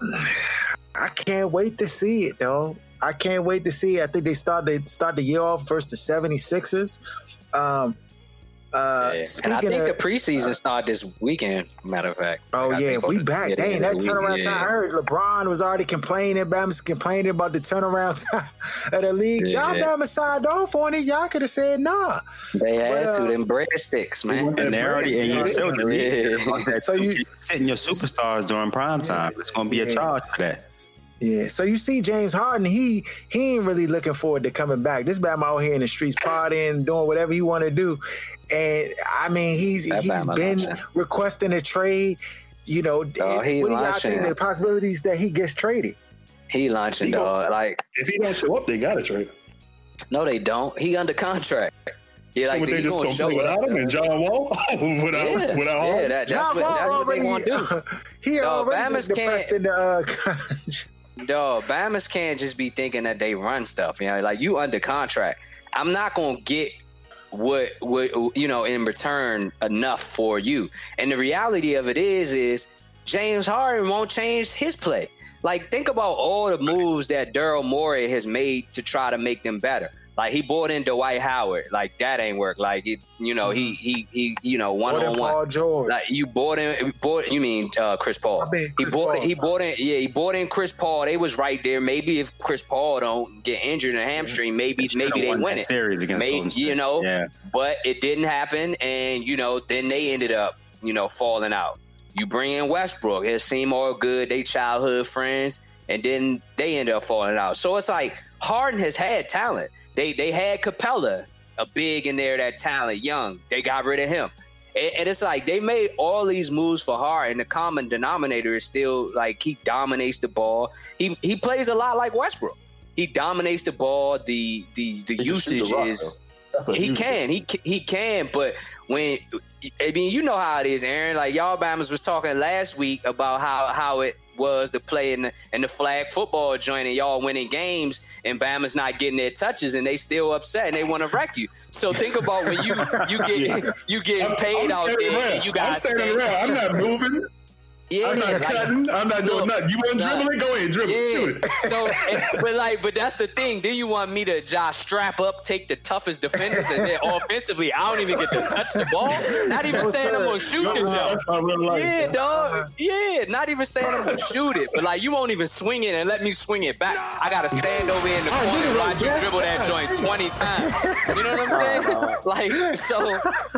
I can't wait to see it, though. I can't wait to see it. I think they start, they start the year off versus the seventy-sixers. Um, uh, yeah. And I think of, the preseason uh, started this weekend, matter of fact. Oh, like, yeah, we back. Dang, that turnaround yeah. time. I heard LeBron was already complaining about complaining about the turnaround time of the league. Yeah. Y'all never signed off on it. Y'all could have said nah. They had but, to. Them bread sticks, man. And they're already in your shoulder. Yeah. So you sitting your superstars during prime time. It's going to be yeah. a charge for that. Yeah, so you see James Harden, he he ain't really looking forward to coming back. This bad man out here in the streets partying, doing whatever he want to do. And, I mean, he's that he's been lunch. requesting a trade. You know, oh, he what do y'all think the possibilities that he gets traded? He launching, he gonna, dog. Like, if he don't show up, they got to trade him. No, they don't. He under contract. Yeah, like, so they just gonna play without him and John Wall without yeah. without Harden? Yeah, that, that's, John what, Wall that's already, what they want to do. Uh, he dog, already Bama's depressed in the uh, Dog, Bamas can't just be thinking that they run stuff. You know, like, you under contract. I'm not gonna get what what you know in return enough for you. And the reality of it is, is James Harden won't change his play. Like, think about all the moves that Daryl Morey has made to try to make them better. Like, he bought in Dwight Howard. Like, that ain't work. Like, it, you know, he, he, he, you know, one on one. Like, you bought in, bought, you mean uh, Chris Paul. I mean, Chris he bought, Paul, he bought in, yeah, he bought in Chris Paul. They was right there. Maybe if Chris Paul don't get injured in a hamstring, maybe, maybe they win it. Series against maybe, you know, yeah. But it didn't happen. And, you know, then they ended up, you know, falling out. You bring in Westbrook. It seemed all good. They childhood friends. And then they ended up falling out. So it's like Harden has had talent. They they had Capella, a big in there, that talent, young. They got rid of him. And, and it's like they made all these moves for Harden. And the common denominator is still like he dominates the ball. He he plays a lot like Westbrook. He dominates the ball. The the the he usage rock, is he can he he can. But when I mean you know how it is, Aaron. Like y'all Bammers was talking last week about how how it. was to play in the, in the flag football joint and y'all winning games and Bama's not getting their touches and they still upset and they want to wreck you. So think about when you you get yeah. you getting paid out there and you got I'm standing around. I'm not moving. Yeah, I'm not cutting. Like, I'm not doing look, nothing. You want nah. dribbling? Go ahead, dribble. Yeah. Shoot it. So, and, but like, but that's the thing. Then you want me to just strap up, take the toughest defenders, and then offensively, I don't even get to touch the ball. Not even no, saying sir. I'm gonna shoot no, the jump. No, like yeah, that. dog. Yeah, not even saying I'm gonna shoot it. But like, you won't even swing it and let me swing it back. No. I gotta stand over in the corner oh, and watch you dribble that joint twenty times. You know what I'm saying? Oh, like, so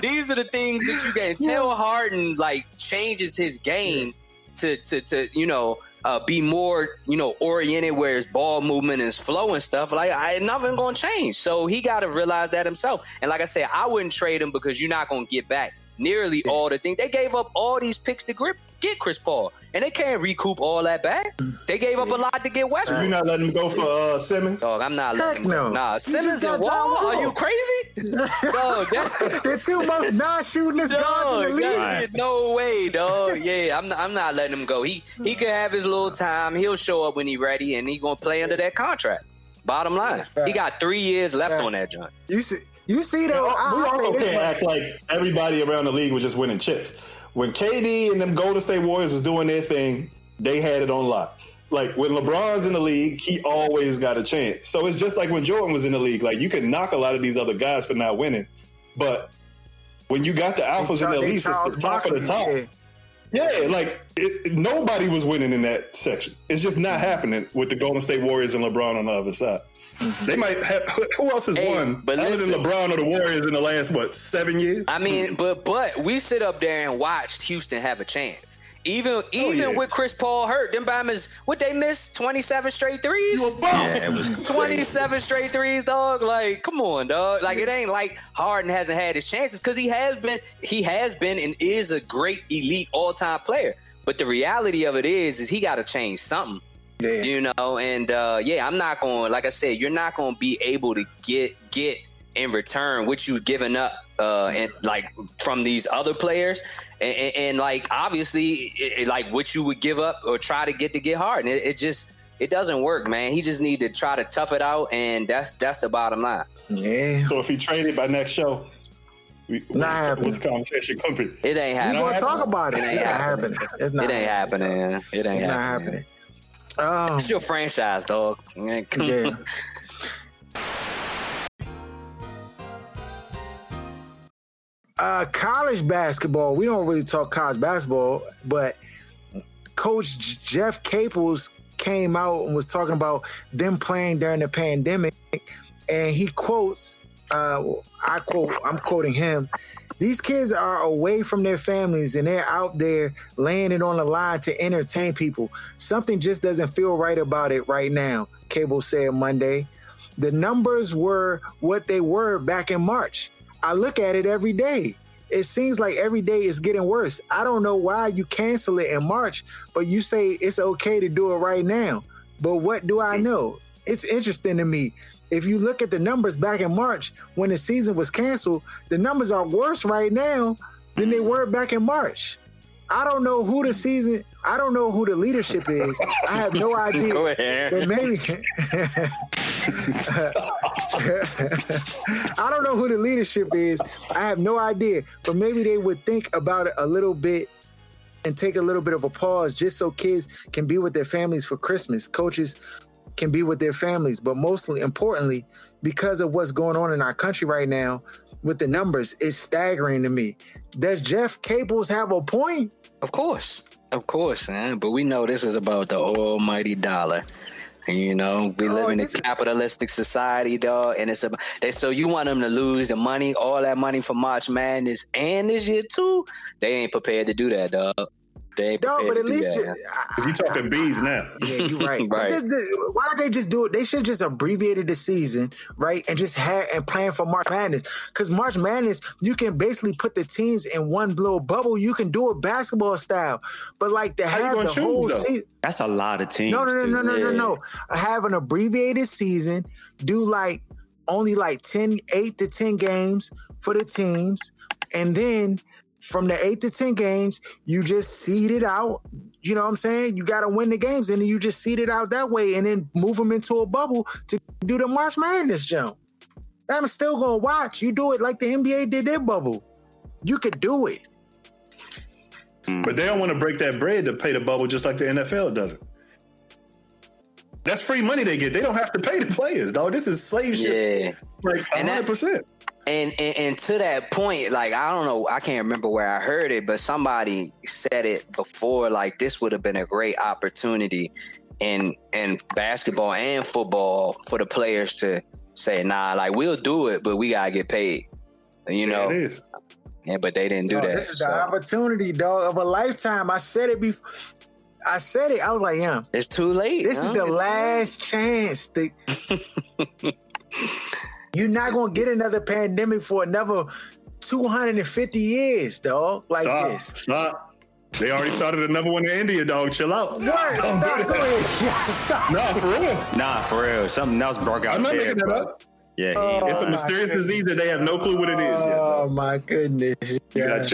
these are the things that you can tell. Harden like changes his game. To, to, to you know, uh, be more, you know, oriented where his ball movement is flow and stuff. Like, I nothing going to change. So he got to realize that himself. And like I said, I wouldn't trade him because you're not going to get back nearly all the things. They gave up all these picks to grip, get Chris Paul, and they can't recoup all that back. They gave up a lot to get Westbrook. You're not letting him go for uh, Simmons? Dog, I'm not letting him go. No. Nah, Simmons and Wall, are you crazy? Dog, that's... They're two most non-shootingest guards in the league. Right. No way, dog. Yeah, I'm not, I'm not letting him go. He he can have his little time. He'll show up when he's ready, and he's going to play under that contract. Bottom line. He got three years left yeah. on that, John. You see, you see though, yeah, we also can't act like everybody around the league was just winning chips. When K D and them Golden State Warriors was doing their thing, they had it on lock. Like, when LeBron's in the league, he always got a chance. So it's just like when Jordan was in the league. Like, you can knock a lot of these other guys for not winning. But when you got the alphas in the league, it's the top of the top. Yeah, like, it, nobody was winning in that section. It's just not happening with the Golden State Warriors and LeBron on the other side. They might have. Who else has hey, won but other listen, than LeBron or the Warriors in the last what seven years? I mean, but but we sit up there and watched Houston have a chance. Even even oh, yeah. with Chris Paul hurt, them Bombers, what they missed twenty-seven straight threes. Yeah, it was twenty-seven straight threes, dog. Like, come on, dog. Like, it ain't like Harden hasn't had his chances because he has been, he has been, and is a great elite all-time player. But the reality of it is, is he got to change something. Yeah. You know, and uh, yeah, I'm not going. Like I said, you're not going to be able to get get in return what you've given up, uh, and like from these other players, and, and, and like obviously, it, like what you would give up or try to get to get hard, and it, it just it doesn't work, man. He just need to try to tough it out, and that's that's the bottom line. Yeah. So if he traded by next show. We, not what's the conversation company? It ain't happening. We're going to talk about it. It ain't happening. It's not. It ain't happening. happening. It ain't it's happening. Um, it's your franchise, dog. Yeah. uh, college basketball. We don't really talk college basketball, but Coach J- Jeff Capels came out and was talking about them playing during the pandemic, and he quotes. Uh, I quote. I'm quoting him. These kids are away from their families and they're out there laying it on the line to entertain people. Something just doesn't feel right about it right now, Cable said Monday. The numbers were what they were back in March. I look at it every day. It seems like every day is getting worse. I don't know why you cancel it in March, but you say it's okay to do it right now. But what do I know? It's interesting to me. If you look at the numbers back in March when the season was canceled, the numbers are worse right now than they were back in March. I don't know who the season, I don't know who the leadership is. I have no idea. Go ahead. But maybe I don't know who the leadership is. I have no idea. But maybe they would think about it a little bit and take a little bit of a pause just so kids can be with their families for Christmas. Coaches can be with their families. But mostly importantly, because of what's going on in our country right now with the numbers, it's staggering to me. Does Jeff Capels have a point? Of course. Of course, man. But we know this is about the almighty dollar. You know, we oh, live in a capitalistic society, dog, and it's about they. So you want them to lose the money, all that money for March Madness and this year too? They ain't prepared to do that, dog. They ain't prepared no, but at to least do that. You, I, you talking I, bees now. Yeah, you're right. Right. This, this, why don't they just do it? They should just abbreviated the season, right, and just have and plan for March Madness. Because March Madness, you can basically put the teams in one little bubble. You can do it basketball style, but like to How have the choose, whole though? season. That's a lot of teams. No, no, no, no, no, no, no. Have an abbreviated season. Do like only like ten, eight to ten games for the teams, and then from the eight to ten games, you just seed it out. You know what I'm saying? You got to win the games, and then you just seed it out that way, and then move them into a bubble to do the March Madness jump. I'm still gonna watch. You do it like the N B A did their bubble. You could do it. But they don't want to break that bread to pay the bubble just like the N F L does it. That's free money they get. They don't have to pay the players, dog. This is slave shit. Yeah. Like one hundred percent. And, and and to that point, like, I don't know, I can't remember where I heard it, but somebody said it before, like, this would have been a great opportunity in, in basketball and football for the players to say, nah, like, we'll do it, but we got to get paid. You know? Yeah, it is. Yeah, but they didn't do no, that. This is so. The opportunity, dog, of a lifetime. I said it before. I said it. I was like, yeah. It's too late. This huh? is the it's last chance. To- You're not going to get another pandemic for another two hundred fifty years, dog. Like stop, this. Stop. They already started another one in India, dog. Chill out. What? Stop. Go ahead. Stop. Nah, for real. Nah, for real. Something else broke out. I'm not there, making that up. Yeah, oh, it's a mysterious disease that they have no clue what it is yet. Oh, my goodness. Yeah.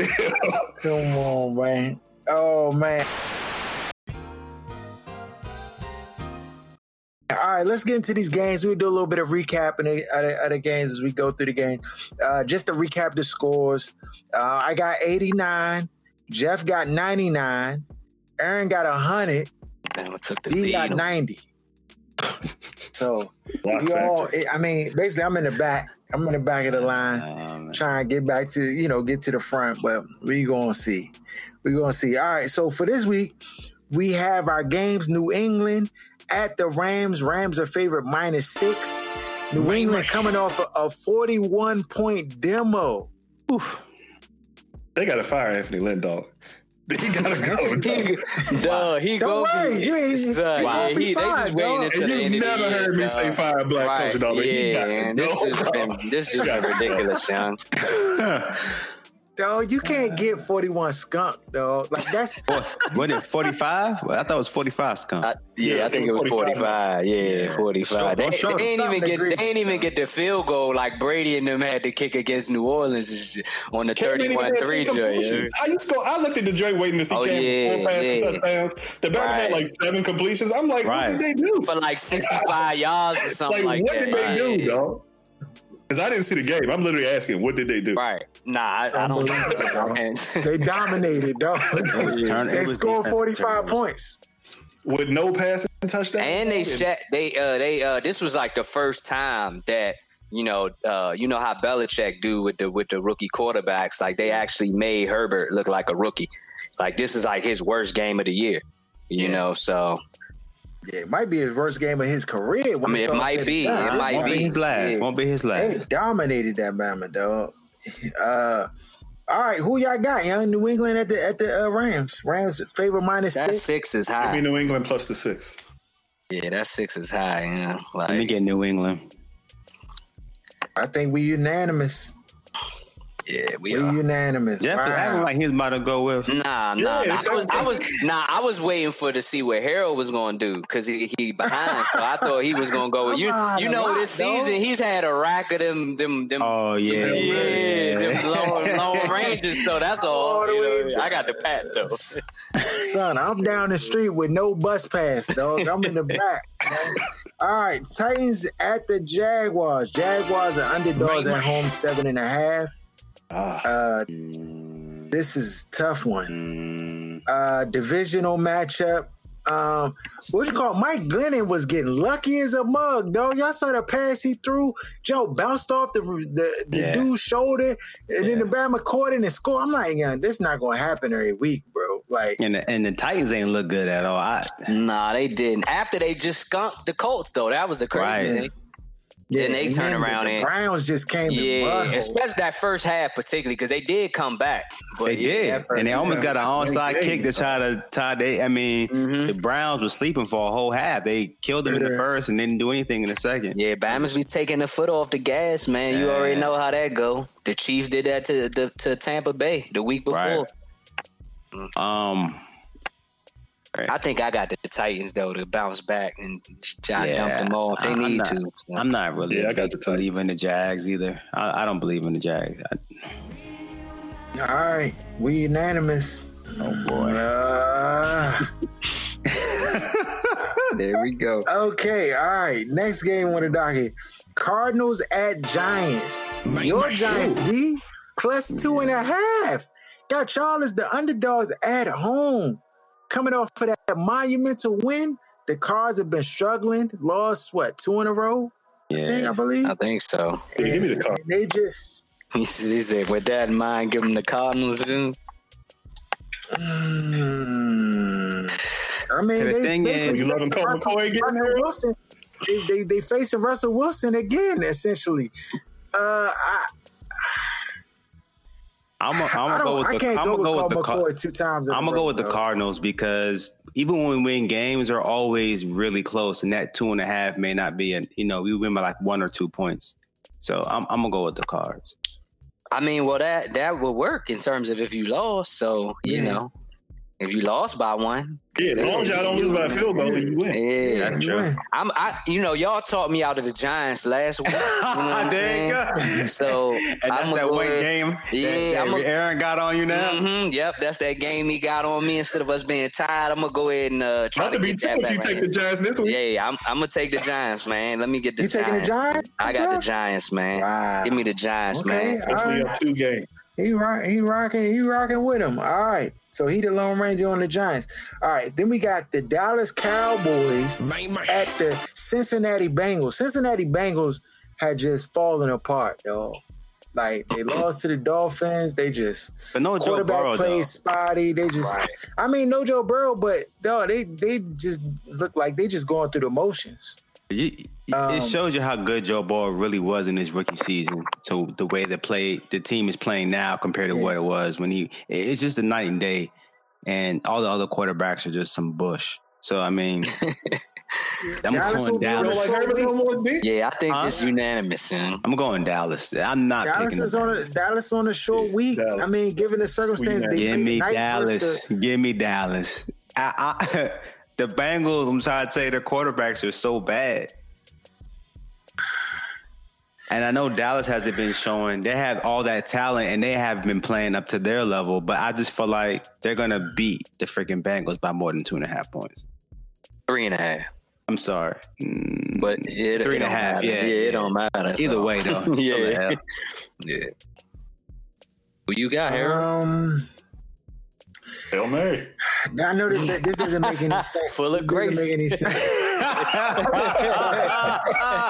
Come on, man. Oh, man. All right, let's get into these games. We'll do a little bit of recap of the, of the games as we go through the game. Uh, just to recap the scores, uh, I got eighty-nine. Jeff got ninety-nine. Aaron got one hundred. Damn, I took the D got ninety. So we all, I mean, basically, I'm in the back. I'm in the back of the line, um, trying to get back to, you know, get to the front. But we gonna see. We gonna see. All right. So for this week, we have our games: New England at the Rams. Rams are favorite minus six. New England coming off a forty-one point demo. Oof. They gotta fire Anthony Lindor. He gotta go. He, duh, he don't worry. Be, yeah, he's, uh, he wow, he, fine, they just waiting until the end of the year. You never heard me dog. say fire a black right. coach, dog. But yeah, he got man, this has been this has been ridiculous, Sean. Dog, you can't get forty-one skunk, dog. Like that's what it forty-five? I thought it was forty-five skunk. I, yeah, yeah, I think it was forty-five. forty-five. Yeah, forty-five. They, they ain't even get they ain't even get the field goal like Brady and them had to kick against New Orleans on the thirty-one three joint. I used to I looked at the joint waiting to see oh, Cam yeah, four passes yeah. touchdowns. The Bama right. had like seven completions. I'm like, right. what did they do? For like sixty-five yards or something like, like what that. What did they right. do, dog? Because I didn't see the game. I'm literally asking, what did they do? Right. Nah, I, I don't know. They dominated, dog. They scored forty-five points. With no passing touchdown. And they shot, they, uh, they, uh, this was like the first time that, you know, uh, you know how Belichick do with the, with the rookie quarterbacks. Like, they actually made Herbert look like a rookie. Like, this is like his worst game of the year, you yeah. know, so. Yeah, it might be his worst game of his career. I mean, it might be. It might be his last. It won't be his last. They dominated that Bama, dog. Uh, all right, who y'all got? Young New England at the at the uh, Rams. Rams favorite minus six. That six is high. Give me New England plus the six. Yeah, that six is high. Yeah. Like, let me get New England. I think we unanimous. Yeah, we We're are unanimous. Jeff wow. is acting like he's about to go with. Nah, nah, yeah, I, was, I was, nah. I was waiting for to see what Harold was going to do because he, he behind. So I thought he was going to go with you. You know, this season he's had a rack of them, them, them. Oh yeah, them, yeah, yeah, them lower, lower ranges. So that's all. all you know, I got the pass though. Son, I'm down the street with no bus pass, dog. I'm in the back. All right, Titans at the Jaguars. Jaguars are underdogs at home, seven and a half. Uh, this is a tough one. Uh, divisional matchup. Um, what you call Mike Glennon was getting lucky as a mug, dog. Y'all saw the pass he threw. Joe bounced off the the, the yeah. dude's shoulder, and yeah. then the Bama caught it and scored. I'm like, yeah, this is not going to happen every week, bro. Like, and the, and the Titans ain't look good at all. I, nah, they didn't. After they just skunked the Colts, though, that was the crazy right. thing. Yeah, then they and turn then around and the Browns just came. Yeah, to especially that first half, particularly because they did come back. But they yeah, did, and they almost got an onside kick to try to tie. They, I mean, mm-hmm. the Browns were sleeping for a whole half. They killed them yeah. in the first and didn't do anything in the second. Yeah, Bama's be taking the foot off the gas, man. Yeah. You already know how that go. The Chiefs did that to to, to Tampa Bay the week before. Right. Um. Right. I think I got the Titans though to bounce back and John yeah, dump them off. They I'm need not, to. So. I'm not really. Yeah, I got the Titans. Believe in the Jags either. I, I don't believe in the Jags. I... All right, we unanimous. Oh boy. Uh... there we go. Okay. All right. Next game on the docket: Cardinals at Giants. My, Your my Giants show. D plus two yeah. and a half. Got y'all as the underdogs at home. Coming off of that monumental win, the Cards have been struggling. Lost, what, two in a row? Yeah, I, think, I believe. I think so. Yeah, give me the Cardinals. They just... He said, with that in mind, give them the Cardinals. Mm, I mean, the they, thing they, is, you let them Colt McCoy get Russell Wilson. They, they, they facing Russell Wilson again, essentially. Uh, I... I'm gonna go with the, go go with the McCoy two times. I'm gonna go with though. the Cardinals because even when we win games, are always really close, and that two and a half may not be. An, you know, we win by like one or two points. So I'm, I'm gonna go with the Cards. I mean, well that that would work in terms of if you lost. So you yeah. know, if you lost by one, yeah, as long as y'all don't lose by a field goal, you win. Yeah, that's true. I'm, I, you know, y'all taught me out of the Giants last week. You know there you go. So and that's I'm that one game. Yeah, that, that Aaron got on you now. Mm-hmm, yep, that's that game he got on me. Instead of us being tied, I'm gonna go ahead and uh, try to, to be get that back. You right take right the Giants this week. Yeah, yeah I'm, I'm gonna take the Giants, man. Let me get the. You Giants. Taking the Giants? I got the Giants, man. Wow. Give me the Giants, okay, man. Hopefully, right. up two games. He rock, he rocking, he rocking with him. All right. So he the Lone Ranger on the Giants. All right. Then we got the Dallas Cowboys my, my. at the Cincinnati Bengals. Cincinnati Bengals had just fallen apart, y'all. Like they lost to the Dolphins. They just but no quarterback Joe Burrow, play though. Spotty. They just right. I mean, no Joe Burrow, but dog, they they just look like they just going through the motions. It shows you how good Joe Burrow really was in his rookie season. So the way they play, the team is playing now compared to yeah. what it was when he. It's just a night and day, and all the other quarterbacks are just some bush. So I mean, I'm Dallas going Dallas. Like yeah, I think huh? it's unanimous. Man. I'm going Dallas. I'm not. Dallas is on a, Dallas on a short week. Dallas. I mean, given the circumstances, they give me Dallas. The- give me Dallas. I. I The Bengals, I'm trying to say their quarterbacks are so bad. And I know Dallas hasn't been showing. They have all that talent, and they have been playing up to their level. But I just feel like they're going to beat the freaking Bengals by more than two and a half points. Three and a half. I'm sorry. Mm, but it, Three it and a half, yeah, yeah. It don't matter. Either so. way, though. yeah. yeah. Who you got, Harold? Um... Hail Mary. Now I know this, this doesn't make any sense. Full of this grace. Doesn't make any sense.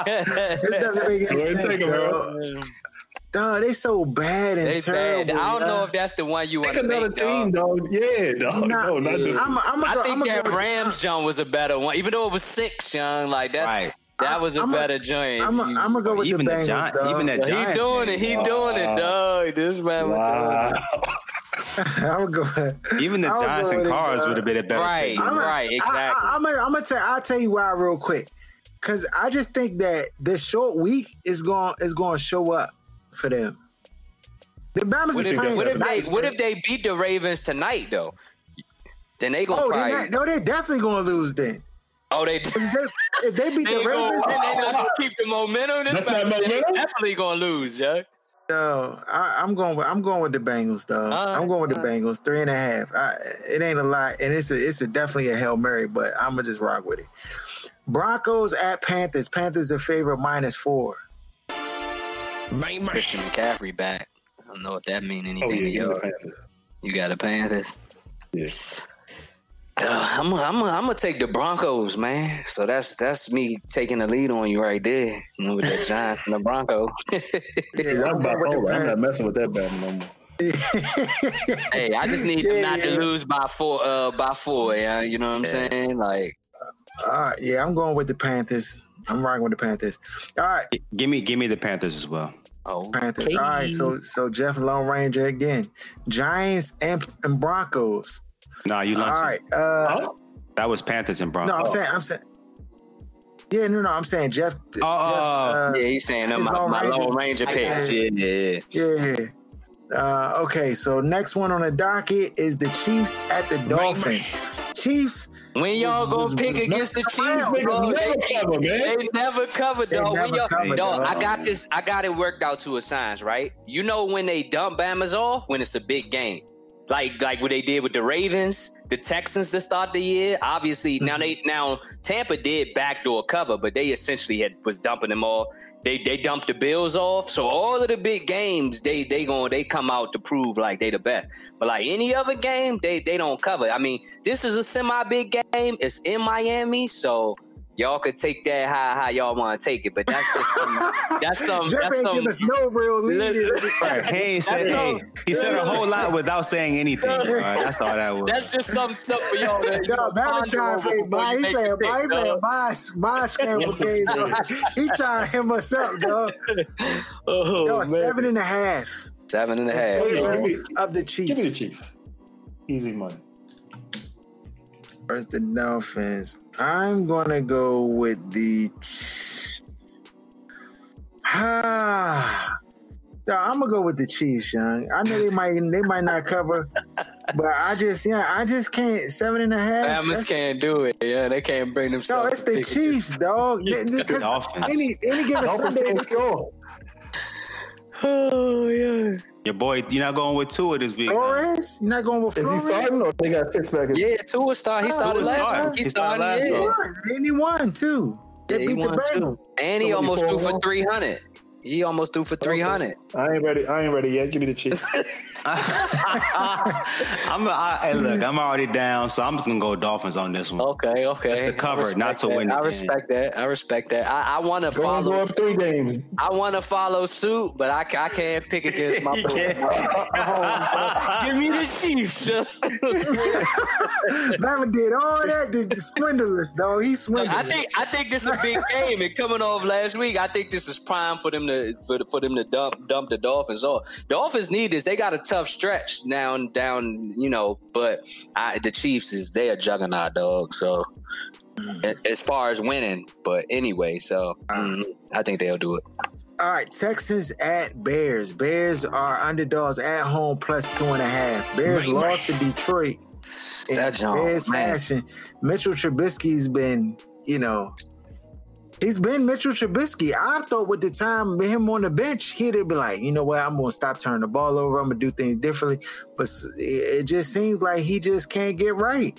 this doesn't make any sense. Take them, dog, they so bad and they terrible. Bad. I don't dog. know if that's the one you want to another make, team, dog. dog. Yeah, dog. Not, no, not yeah. this one. I'm, I'm I go, think I'm that Rams John was a better one, even though it was six, John. Like that's. Right. That was a I'm better joint. I'm gonna go with even the Bengals. The Giant, dog. Even that Giant he doing it. He wow. doing it, dog. This man. Wow. I would go. Even the Giants and Cars would have been a better. Right. I'm a, right. Exactly. I, I, I'm gonna. I'm gonna tell. I'll tell you why real quick. Because I just think that this short week is going is going to show up for them. The Bama's what, if, what if they What if they beat the Ravens tonight though? Then they gonna. Oh, probably... they're not, no, they're definitely gonna lose then. Oh, they do. If they, if they beat they the Ravens, then they not gonna keep the momentum. This that's not momentum. They're definitely gonna lose, yo. No, I, I'm going. With, I'm going with the Bengals, though. Right, I'm going with the right. Bengals, three and a half. I, it ain't a lot, and it's a, it's a definitely a Hail Mary, but I'm gonna just rock with it. Broncos at Panthers. Panthers are favorite minus four. My, my. Christian McCaffrey back. I don't know if that means anything oh, yeah, to you. You got the Panthers. Yes. Uh, I'm I'm I'm gonna take the Broncos, man. So that's that's me taking the lead on you right there with that Giants and the Broncos. Yeah, I'm bipolar. I'm not messing with that bad no more. Hey, I just need yeah, them not yeah. to lose by four. Uh, by four. Yeah, you know what I'm yeah. saying? Like, all right, yeah, I'm going with the Panthers. I'm riding with the Panthers. All right, give me give me the Panthers as well. Oh, Panthers. Katie. All right, so so Jeff Lone Ranger again. Giants and, and Broncos. No, nah, you lunching. All right, uh, oh. that was Panthers and Broncos. No, I'm saying, I'm saying. Yeah, no, no, I'm saying Jeff. Oh, uh, yeah, he's saying uh, my, Lone my Lone Ranger picks. Yeah, yeah, yeah. yeah. Uh, okay, so next one on the docket is the Chiefs at the Dolphins. Chiefs. When y'all was, gonna was, pick was, against the Chiefs, bro? They never cover, man. They never cover, though. Never when y'all, cover, dog, I got this. I got it worked out to a science, right? You know when they dump Bama's off when it's a big game. Like like what they did with the Ravens, the Texans to start the year. Obviously, mm-hmm. now they now Tampa did backdoor cover, but they essentially had was dumping them all. They they dumped the Bills off. So all of the big games, they they going they come out to prove like they the best. But like any other game, they they don't cover. I mean, this is a semi big game. It's in Miami, so y'all could take that how how y'all want to take it, but that's just some, that's some. Jeff that's ain't some, give us no real lead. Right. He ain't said no, he said a whole lot without saying anything. All right, that's all that was. That's just some stuff for y'all. Yo, Valentine, hey, my he playing my playing my my scramble games. He trying to hem us up, dog. Oh, yo, man. seven and a half. Seven and a half. Yo, me, of the Chiefs. Give me the Chiefs. Easy money. Versus the Dolphins. I'm gonna go with the. Ch- ah, I'm gonna go with the Chiefs, young. I know they might, they might not cover, but I just, yeah, I just can't. Seven and a half. Bama's can't do it. Yeah, they can't bring themselves. No, it's the Chiefs, dog. They, they, any any given Sunday, they score. Oh yeah. Your boy, you're not going with Tua this week. Torres? You're not going with Flores? Is he starting or they got fixed back? Yeah, Tua started. He started last start. week. He, he started last week. Yeah. And he won, too. They yeah, beat the Bengals. And he so almost threw for three hundred. He almost threw for three hundred. Okay. I ain't ready. I ain't ready yet. Give me the Chiefs. I'm a, I, hey, look, I'm already down, so I'm just going to go Dolphins on this one. Okay, okay. Just to cover, not to that. win the I respect game. that. I respect that. I, I want to follow. Go up three games. I want to follow suit, but I, I can't pick against my boy. Give me the Chiefs. Bama did all that. The, the swindlers, though. He swindled. I think, I think this is a big game. And coming off last week, I think this is prime for them to For, for them to dump dump the Dolphins off. Dolphins need this. They got a tough stretch down down, you know. But I, the Chiefs is they a juggernaut, dog. So mm. as far as winning, but anyway, so mm, I think they'll do it. All right, Texans at Bears. Bears are underdogs at home plus two and a half. Bears man, lost man. to Detroit in that John, Bears man. fashion. Mitchell Trubisky's been, you know. He's been Mitchell Trubisky. I thought with the time him on the bench, he'd be like, you know what, I'm going to stop turning the ball over. I'm going to do things differently. But it just seems like he just can't get right.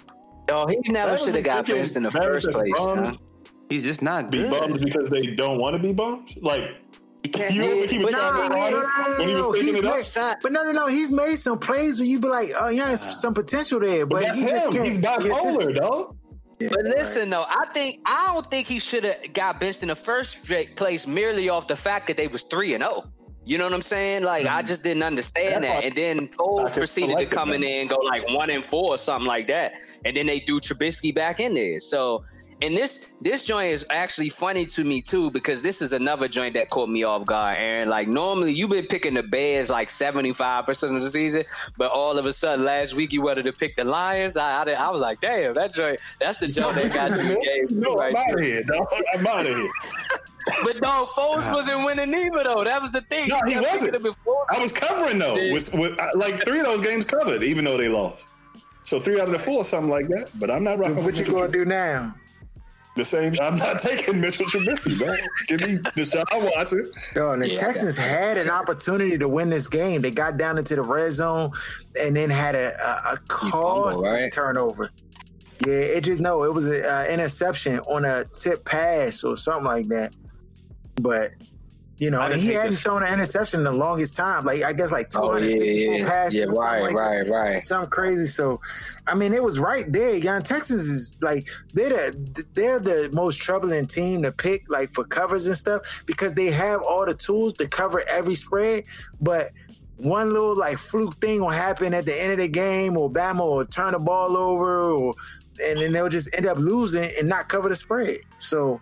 No, he never should have got benched in the first place. Bombs, huh? He's just not good. Be bombs because they don't want to be bombs? Like... He can't you remember he was no, trying to no, no, no, when he was taking it up? Made, but no, no, no. He's made some plays where you'd be like, oh, yeah, there's some potential there. But, but that's he him. Just can't, he's bipolar, though. Yeah, but listen, right. though, I think I don't think he should have got benched in the first place merely off the fact that they was three and zero. You know what I'm saying? Like mm-hmm. I just didn't understand that, that. And then Foles proceeded to come in there and go like one and four or something like that, and then they threw Trubisky back in there. So, and this this joint is actually funny to me too because this is another joint that caught me off guard, Aaron. Like normally you've been picking the Bears like seventy-five percent of the season, but all of a sudden last week you wanted to pick the Lions. I I, I was like, damn, that joint. That's the joint that got you the game. No, right I'm out of here, dog. I'm out of here. But no, Foles wasn't winning either, though. That was the thing. No, he, he wasn't. Before. I was covering though. With, with, like three of those games covered, even though they lost. So three out of the four, something like that. But I'm not rocking. What you gonna do now? The same. I'm not taking Mitchell Trubisky, man. Give me Deshaun Watson. Yo, and the yeah, Texans had an opportunity to win this game. They got down into the red zone and then had a, a, a costly fumble, right? turnover. Yeah, it just no. It was an uh, interception on a tip pass or something like that. But You know, and he hadn't the- thrown an interception in the longest time. Like, I guess like two hundred fifty-four oh, yeah, yeah. passes. Yeah, right, like right, that. right. Something crazy. So, I mean, it was right there. Young Texans is like, they're the, they're the most troubling team to pick, like, for covers and stuff, because they have all the tools to cover every spread. But one little, like, fluke thing will happen at the end of the game, or Bama will turn the ball over, or and then they'll just end up losing and not cover the spread. So,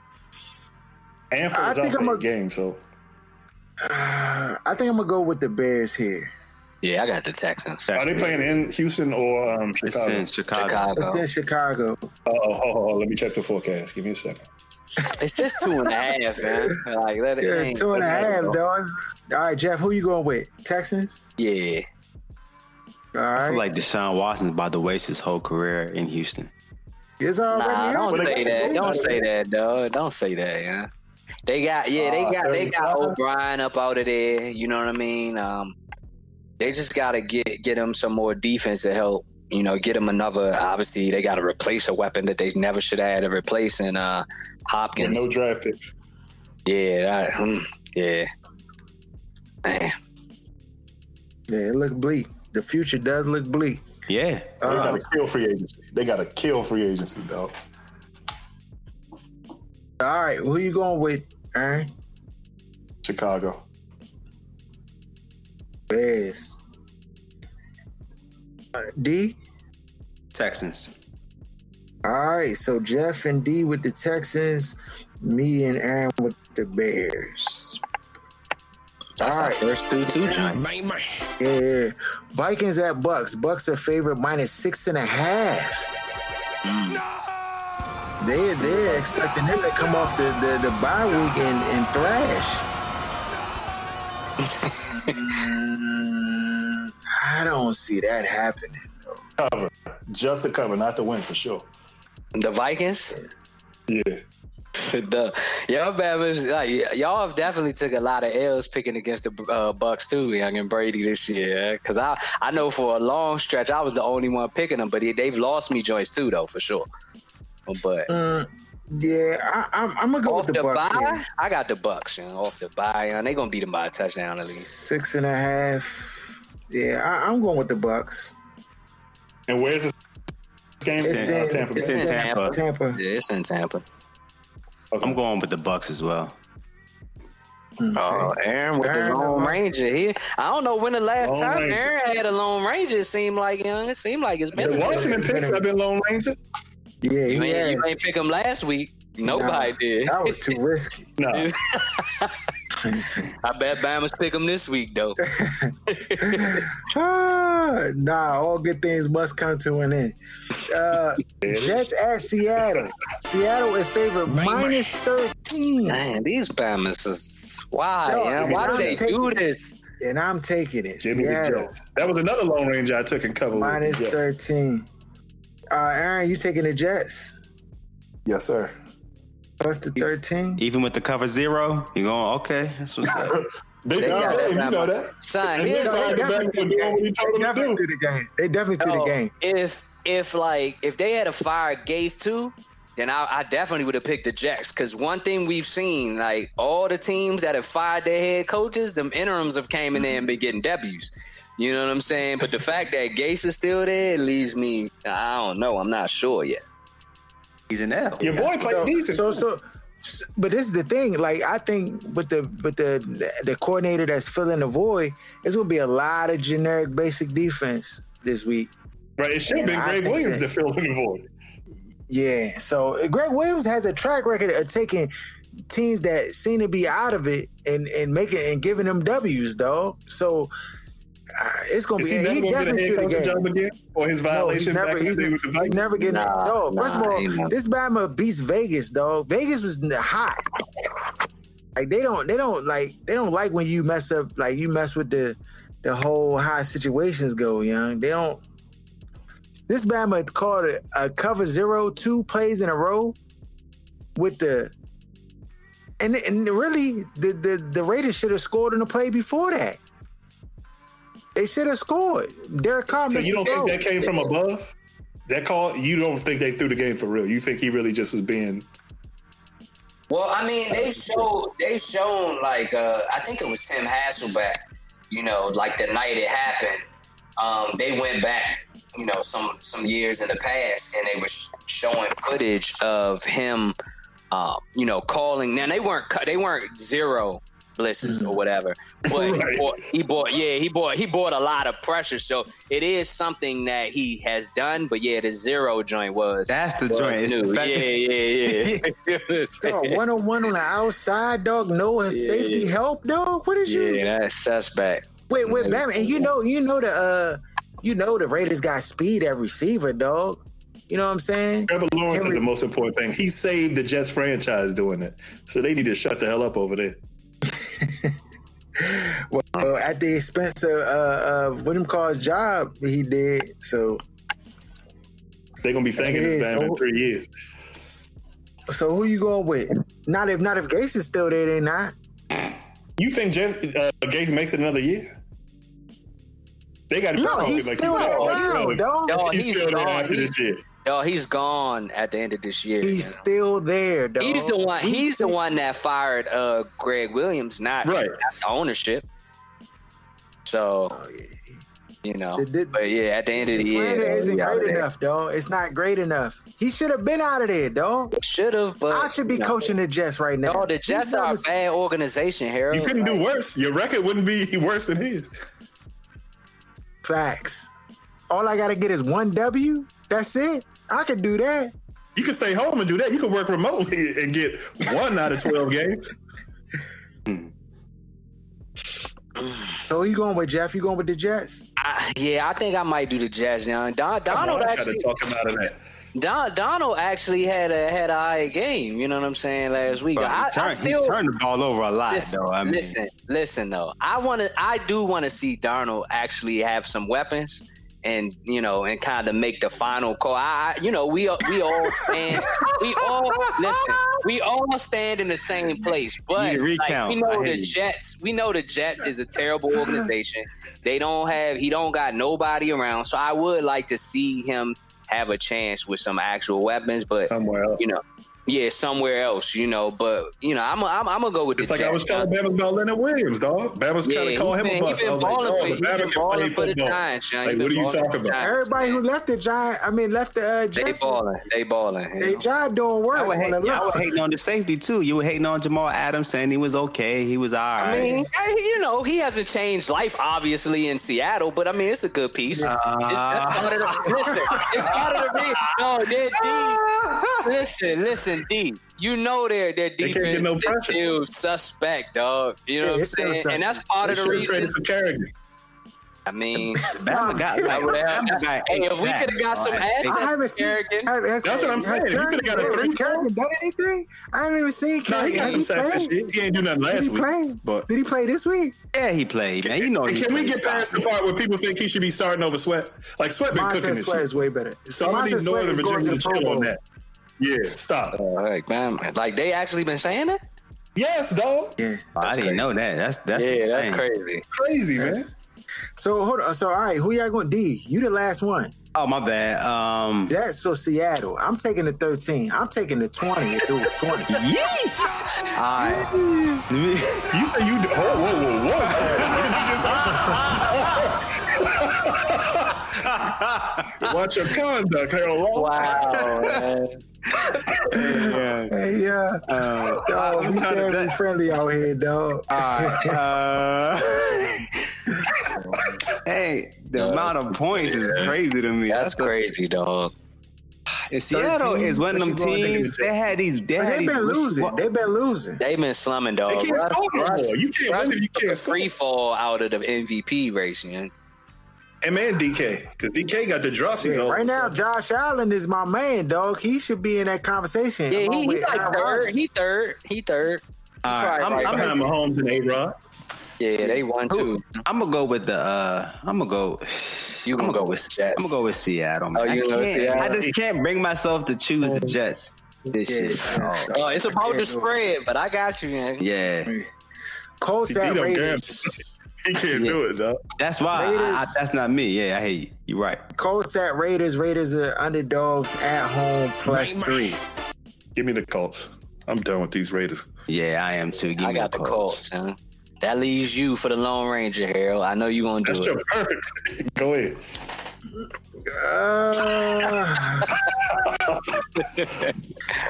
and for I think I'm a game, so. Uh, I think I'm gonna go with the Bears here. Yeah, I got the Texans. Are they playing in Houston or um, Chicago? It's in Chicago. Chicago. It's in Chicago. Oh, oh, oh, let me check the forecast. Give me a second. It's just two and a half, man. Like, let it yeah, ain't, two and a half, dog. All right, Jeff, who you going with? Texans? Yeah. All right. I feel like Deshaun Watson's about to waste his whole career in Houston. It's already nah, don't say that. Don't say that, dog. Don't say that, yeah. They got, yeah, they got, they got O'Brien up out of there. You know what I mean? Um, they just got to get get him some more defense to help, you know, get him another. Obviously, they got to replace a weapon that they never should have had to replace in uh, Hopkins. With no draft picks. Yeah, that, yeah. Man. Yeah, it looks bleak. The future does look bleak. Yeah. They um, got to kill free agency. They got to kill free agency, dog. All right, who you going with, Aaron? Chicago. Bears. Uh, D? Texans. All right, so Jeff and D with the Texans, me and Aaron with the Bears. That's all right. First three, two, John. Bang, bang. Yeah. Vikings at Bucks. Bucks are favorite minus six and a half. Mm. No! They, they're expecting them to come off the, the, the bye week and, and thrash. mm, I don't see that happening, though. Cover. Just the cover, not the win, for sure. The Vikings? Yeah. the, y'all, babies, like, y'all have definitely took a lot of L's picking against the uh, Bucks too, Young and Brady, this year. Because I, I know for a long stretch, I was the only one picking them, but they, they've lost me joints too, though, for sure. But mm, yeah, I, I'm, I'm gonna go with the, the Bucks. Buy, yeah. I got the Bucks, and you know, off the bye, and they gonna beat them by a touchdown at least. Six and a half. Yeah, I, I'm going with the Bucks. And where's this game? It's in, uh, Tampa. It's in Tampa. Tampa. Yeah, it's in Tampa. Okay. I'm going with the Bucks as well. Okay. Oh, Aaron with Aaron the Lone Ranger. He, I don't know when the last Lone time Ranger. Aaron had a Lone Ranger. It seemed like young. It seemed like it's been. The Washington Picks have been Lone Ranger. Yeah, you didn't pick him last week. Nobody no, did. That was too risky. No. I bet Bama's pick him this week, though. ah, nah, all good things must come to an end. Uh, Jets at Seattle. Seattle is favored minus thirteen. Man, these Bamas is why? No, yeah? Why do they do this? It. And I'm taking it. Jimmy Seattle. That was another Lone Ranger I took in cover. Minus with thirteen. Uh, Aaron, you taking the Jets? Yes, sir. Plus the thirteen. Even with the cover zero, you're going, okay, that's what's up. Big they got game, you know that. Son, they, definitely, they, definitely, they definitely threw the game. They definitely threw oh, the game. If, if, like, if they had a fire Gates, too, then I, I definitely would have picked the Jets. Because one thing we've seen, like, all the teams that have fired their head coaches, them interims have came in there and been getting W's. You know what I'm saying? But the fact that Gase is still there leaves me, I don't know. I'm not sure yet. He's an L. Your boy played decent. So, so, so, but this is the thing. Like, I think with the with the the coordinator that's filling the void, it's gonna be a lot of generic basic defense this week. Right. It should have been Greg Williams that filled the void. Yeah. So Greg Williams has a track record of taking teams that seem to be out of it and and making and giving them W's, dog. So. Uh, it's gonna is be. He, he gonna definitely get a head job again for his violation. No, he's never, back he's, with the he's never getting. Nah, no, nah, first of all, this Bama beats Vegas, dog. Vegas is hot. Like they don't, they don't like, they don't like when you mess up. Like you mess with the, the whole how situations go, young. They don't. This Bama called a, a cover zero two plays in a row, with the, and and really the the, the Raiders should have scored in the play before that. They should have scored. Derek Carr. So you don't think that came from above? That call? You don't think they threw the game for real? You think he really just was being Well, I mean, they've showed, they've shown like, uh, I think it was Tim Hasselback, you know, like the night it happened, um, they went back, you know, some, some years in the past, and they were showing footage of him, uh, you know, calling. Now, they weren't, they weren't zero blitzes or whatever, but right. he, bought, he bought, yeah, he bought, he bought a lot of pressure. So it is something that he has done, but yeah, the zero joint was. That's the was joint. New. The yeah, yeah, yeah. yeah. One on one on the outside, dog. No yeah. safety help, dog. What is yeah, you? Yeah, that's suspect. Wait, wait, man, and you know, you know the, uh, you know the Raiders got speed at receiver, dog. You know what I'm saying? Trevor Lawrence Every- is the most important thing. He saved the Jets franchise doing it, so they need to shut the hell up over there. Well, uh, at the expense of uh, uh, William Carr's job, he did. So they're gonna be thanking this man so, in three years. So who you going with? Not if not if Gates is still there, they not. You think just, uh, Gates makes it another year? They got to no, he's be like still around, dog. Yo, he's, he's still there after he's, this year. Yo, he's gone at the end of this year. He's still there, dog. He's the one. He's, he's the one that fired uh, Greg Williams, not, right. not the ownership. So, oh, yeah. you know, the, the, but yeah, at the end of the, the year, slander isn't great enough, dog. It's not great enough. He should have been out of there, dog. Should have, but I should be coaching the Jets right now. No, the Jets are a bad organization, Harold. You couldn't do worse. Your record wouldn't be worse than his. Facts. All I gotta get is one W. That's it. I can do that. You can stay home and do that. You can work remotely and get one out of twelve games. So who you going with, Jeff? You going with the Jets? I, yeah, I think I might do the Jets now. Don, Donald on, actually talk about that. Don, Donald actually had a had a high game. You know what I'm saying? Last week, Bro, I, turned, I still he turned the ball over a lot. Listen, though, I mean. listen, listen, though. I want to. I do want to see Donald actually have some weapons. And you know, and kind of make the final call. I, you know, we we all stand, we all listen, we all stand in the same place. But like, we know the Jets, we know the Jets is a terrible organization. They don't have, he don't got nobody around. So I would like to see him have a chance with some actual weapons, but somewhere else, you know, yeah, somewhere else, you know. But you know, I'm a, I'm, I'm gonna go with the Jets. It's like Jets. I was telling Bama about Leonard Williams, dog. Bama's yeah, trying to call him been, a bust. I was like, oh, he's been balling for the Giants. Like, what are you talking about? Everybody who left the Giants, I mean, left the uh, Jets. They balling, they balling. They job doing work. I was hate, yeah, hating on the safety too. You were hating on Jamal Adams, saying he was okay, he was all right. I mean, you know, he hasn't changed life obviously in Seattle, but I mean, it's a good piece. Uh, it's, that's part of the listen. It's part of the reason. No, they're deep. Listen, listen. D. You know their their defense no is still suspect, dog. You know yeah, what I'm saying? And that's part they of the reason. I mean, got, got, got hey, if we could have got some ads, I haven't seen. Kerrigan. I, that's that's what I'm saying. You could have got a three. Kerrigan done anything? I haven't even seen Kerrigan. No, he got some sack shit. He ain't do nothing last week. Play? But did he play this week? Yeah, he played, man. You know. Can, he can we get past the part where people think he should be starting over Sweat? Like Sweat been cooking this shit. Sweat is way better. So I don't even know the Virginia chill on that. Yeah, stop. All right, man. Like they actually been saying it? Yes, dog. Yeah, oh, I didn't crazy. know that. That's that's yeah, insane. that's crazy, crazy man. That's... So hold on. So all right, who y'all going? D, you the last one. Oh my bad. Um, that's so Seattle. I'm taking the thirteen. I'm taking the twenty. And do twenty. Yes. All right. You say you. Do... Whoa, whoa, whoa, whoa! You just watch your conduct, Harold. Wow. Man. Yeah, hey, uh, uh, dog, we can't be friendly out here, dog. Right, uh, hey, the no, amount of points yeah. is crazy to me. That's, that's crazy, a, dog. And Seattle is one of them teams. They had these. They had they've been losing. They've been losing. They've been slumming, dog. They can't score no more. You can't win. You can't score. Free fall out of the M V P race, man. And man, D K, because D K got the drops. He's yeah, on, right now, so. Josh Allen is my man, dog. He should be in that conversation. Yeah, he, he like third. He third. He third. He All right, I'm, right, I'm behind Mahomes and A-Rod. Yeah, they won too. I'm gonna go with the. Uh, I'm gonna go. You gonna go with the Jets? I'm gonna go with Seattle. Man. Oh, you know Seattle. I just can't bring myself to choose the Jets. This yeah. shit. Oh, oh, it's about the spread, but I got you, man. Yeah. Colts at Raiders. He can't yeah. do it, though. That's why. Raiders, I, I, that's not me. Yeah, I hate you. You're right. Colts at Raiders. Raiders are underdogs at home plus three. Give me the Colts. I'm done with these Raiders. Yeah, I am too. Give I me got the Colts. Huh? That leaves you for the Lone Ranger, Harold. I know you're going to do That's it. That's your perfect. Go ahead. Uh,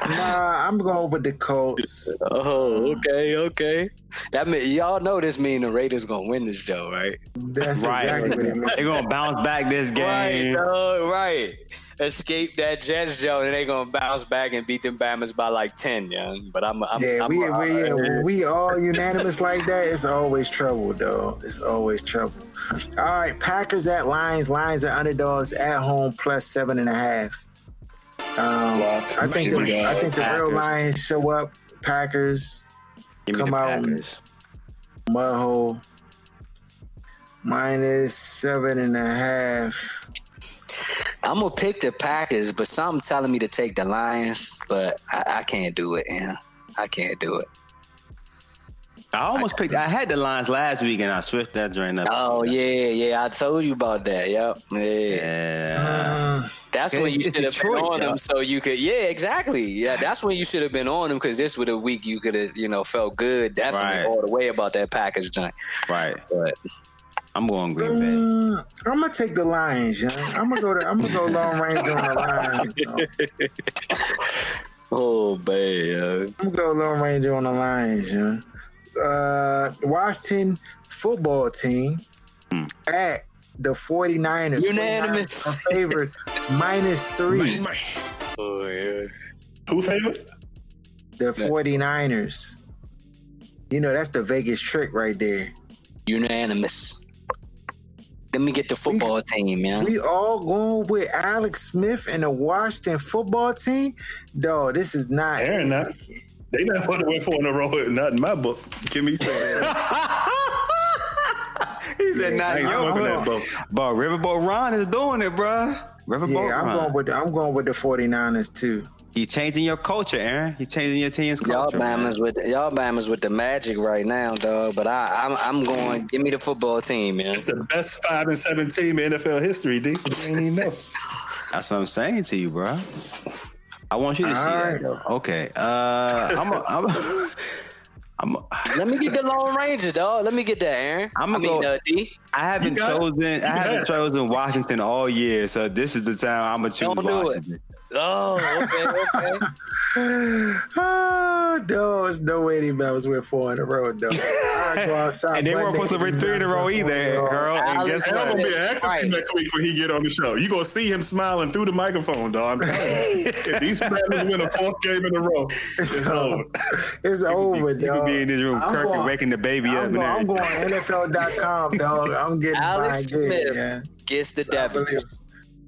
nah, I'm going with the Colts. Oh, okay, okay. That mean, y'all know this mean the Raiders going to win this show, right? That's right. Exactly what it means. They're going to bounce back this game. Right, dog, right. Escape that Jets, Joe, and they're going to bounce back and beat them Bammers by like ten, young. But I'm, I'm, yeah, I'm, we, I'm we, yeah, when we all unanimous like that, it's always trouble, dog. It's always trouble. All right, Packers at Lions. Lions are underdogs at home, plus seven and a half. Um, Lots, I think the, I think the Packers. Real Lions show up. Packers come out. Mudhole minus seven and a half. I'm gonna pick the Packers, but some telling me to take the Lions, but I, I can't do it. Yeah, I can't do it. I almost I, picked. I had the Lions last week, and I switched that joint up. Oh yeah, yeah. I told you about that. Yep. Yeah. yeah. Uh, that's when you should have been on them, so you could. Yeah, exactly. Yeah, that's when you should have been on them because this was a week you could have, you know, felt good. Definitely right. all the way about that package joint. Right. But I'm going Green Bay. Uh, I'm gonna take the Lions, young. I'm gonna go. To, I'm gonna go long range on the Lions. Oh man. I'm gonna go long range on the Lions, young. Uh, Washington football team mm. at the 49ers. Unanimous. forty-niners are favored minus three. Oh, yeah. Who favored? The 49ers. You know, that's the Vegas trick right there. Unanimous. Let me get the football we, team, man. We all going with Alex Smith and the Washington football team? Dog, this is not... Fair enough. They not supposed to win four in a row. Not in my book. Give me some. He said, yeah, "Not in your book." Bro. But Riverboat Ron is doing it, bro. Riverboat yeah, I'm Ron. Going with the, I'm going with the 49ers too. He's changing your culture, Aaron. He's changing your team's culture. Y'all Bama's with y'all Bama's with the magic right now, dog. But I, I'm I'm going. Give me the football team, man. It's the best five and seven team in N F L history, D. You ain't even know. That's what I'm saying to you, bro. I want you to All see right. that, though. Okay. Uh, I'm a, I'm a, I'm a, Let me get the Lone Ranger, dog. Let me get that, Aaron. I'm I mean, go, uh, D. I haven't chosen it. I haven't chosen Washington all year, so this is the time I'm going to choose Don't Washington. Do it. Oh, okay, okay. Oh, dog, there's no way these Bama's went four in a row, dog. And they weren't supposed to win three in a row either, girl. And guess what? It's going to be an excellent next week when he get on the show. You're going to see him smiling through the microphone, dog. I'm telling you. If these Bama's win a fourth game in a row, it's over. It's over, dog. You could be in this room kirking, waking the baby up. I'm going N F L dot com, dog. I'm getting Alex Smith gets the Devils.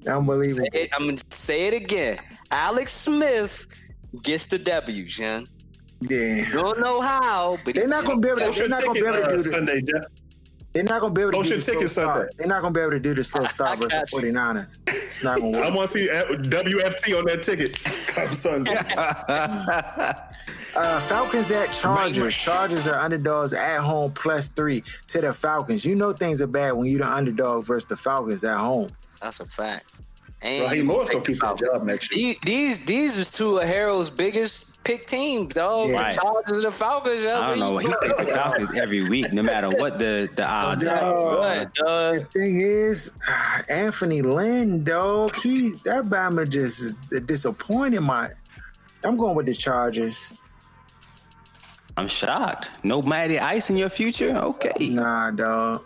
Unbelievable. I'm going to say it again. Alex Smith gets the W's, young. Yeah. Don't know how, but they're not gonna be able to. They're not gonna be able to do Sunday. They're not gonna be able to do this. They're not gonna be able to do this slow start with the 49ers. It's not gonna work. I want to see W F T on that ticket come Sunday. uh, Falcons at Chargers. Chargers are underdogs at home, plus three to the Falcons. You know things are bad when you're the underdog versus the Falcons at home. That's a fact. And he Moore's gonna keep that job next year. These these is two of Harold's biggest pick teams, dog. Right. The Chargers and the Falcons. Yo. I don't know. He picks the Falcons every week, no matter what the the odds. Uh, the thing is, Anthony Lynn, dog. He that Bama just is disappointing. My, I'm going with the Chargers. I'm shocked. No Matty Ice in your future? Okay. Nah, dog.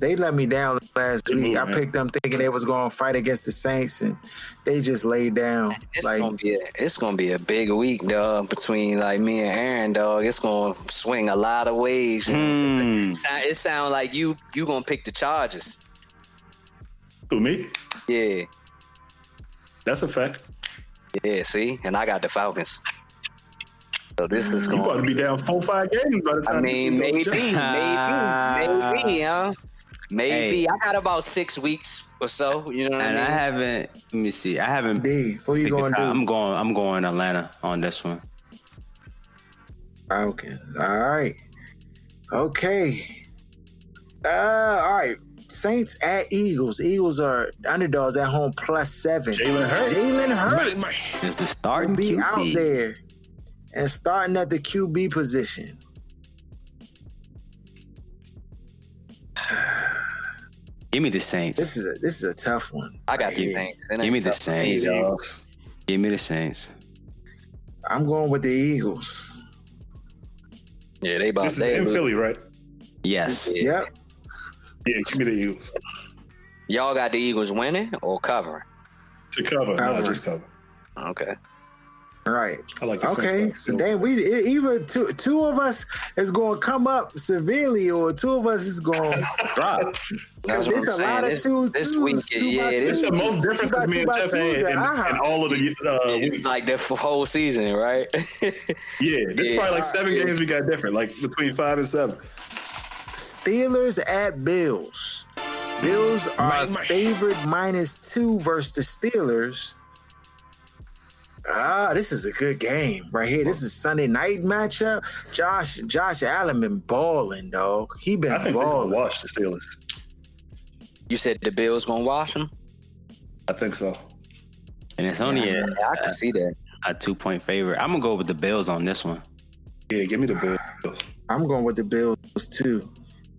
They let me down last week. Mm-hmm. I picked them thinking they was going to fight against the Saints, and they just laid down. It's like, gonna be a, it's gonna be a big week, dog. Between like me and Aaron, dog, it's gonna swing a lot of ways. Mm. It sound, sound like you you gonna pick the Chargers. Who, me? Yeah, that's a fact. Yeah, see, and I got the Falcons. So this is going. You about to be down four, five games by the time. I mean, maybe, maybe, maybe, huh? Maybe. Hey. I got about six weeks or so. You know what and I mean? And I haven't. Let me see. I haven't. D, who you going to do? I'm going. I'm going Atlanta on this one. Okay. All right. Okay. Uh. All right. Saints at Eagles. Eagles are underdogs at home, plus seven. Jalen Hurts. Jalen Hurts. Is the starting Q B out there. and starting at the Q B position. Give me the Saints. This is a, this is a tough one. I got right the Saints. Give me the Saints. Me, Give me the Saints. I'm going with the Eagles. Yeah, they about this they is in Philly, right? Yes. Yeah. Yep. Yeah, give me the Eagles. Y'all got the Eagles winning or covering? To cover, cover. Not just cover. Okay. Right. I like the okay. Saints, so damn, we either two two of us is going to come up severely, or two of us is going to drop. Because there's a lot of two this week. Yeah, it's the most difference between Jeff and all of the uh, weeks. Like the whole season, right? yeah, this yeah, probably like seven yeah. games we got different, like between five and seven. Steelers at Bills. Bills are favored minus two versus the Steelers. Ah, this is a good game right here. This is a Sunday night matchup. Josh, Josh Allen been balling, dog. He been balling. I think balling. They're gonna wash the Steelers. You said the Bills gonna wash them? I think so. And it's only yeah, a, I can a, see that a two point favorite. I'm gonna go with the Bills on this one. Yeah, give me the Bills. I'm going with the Bills too.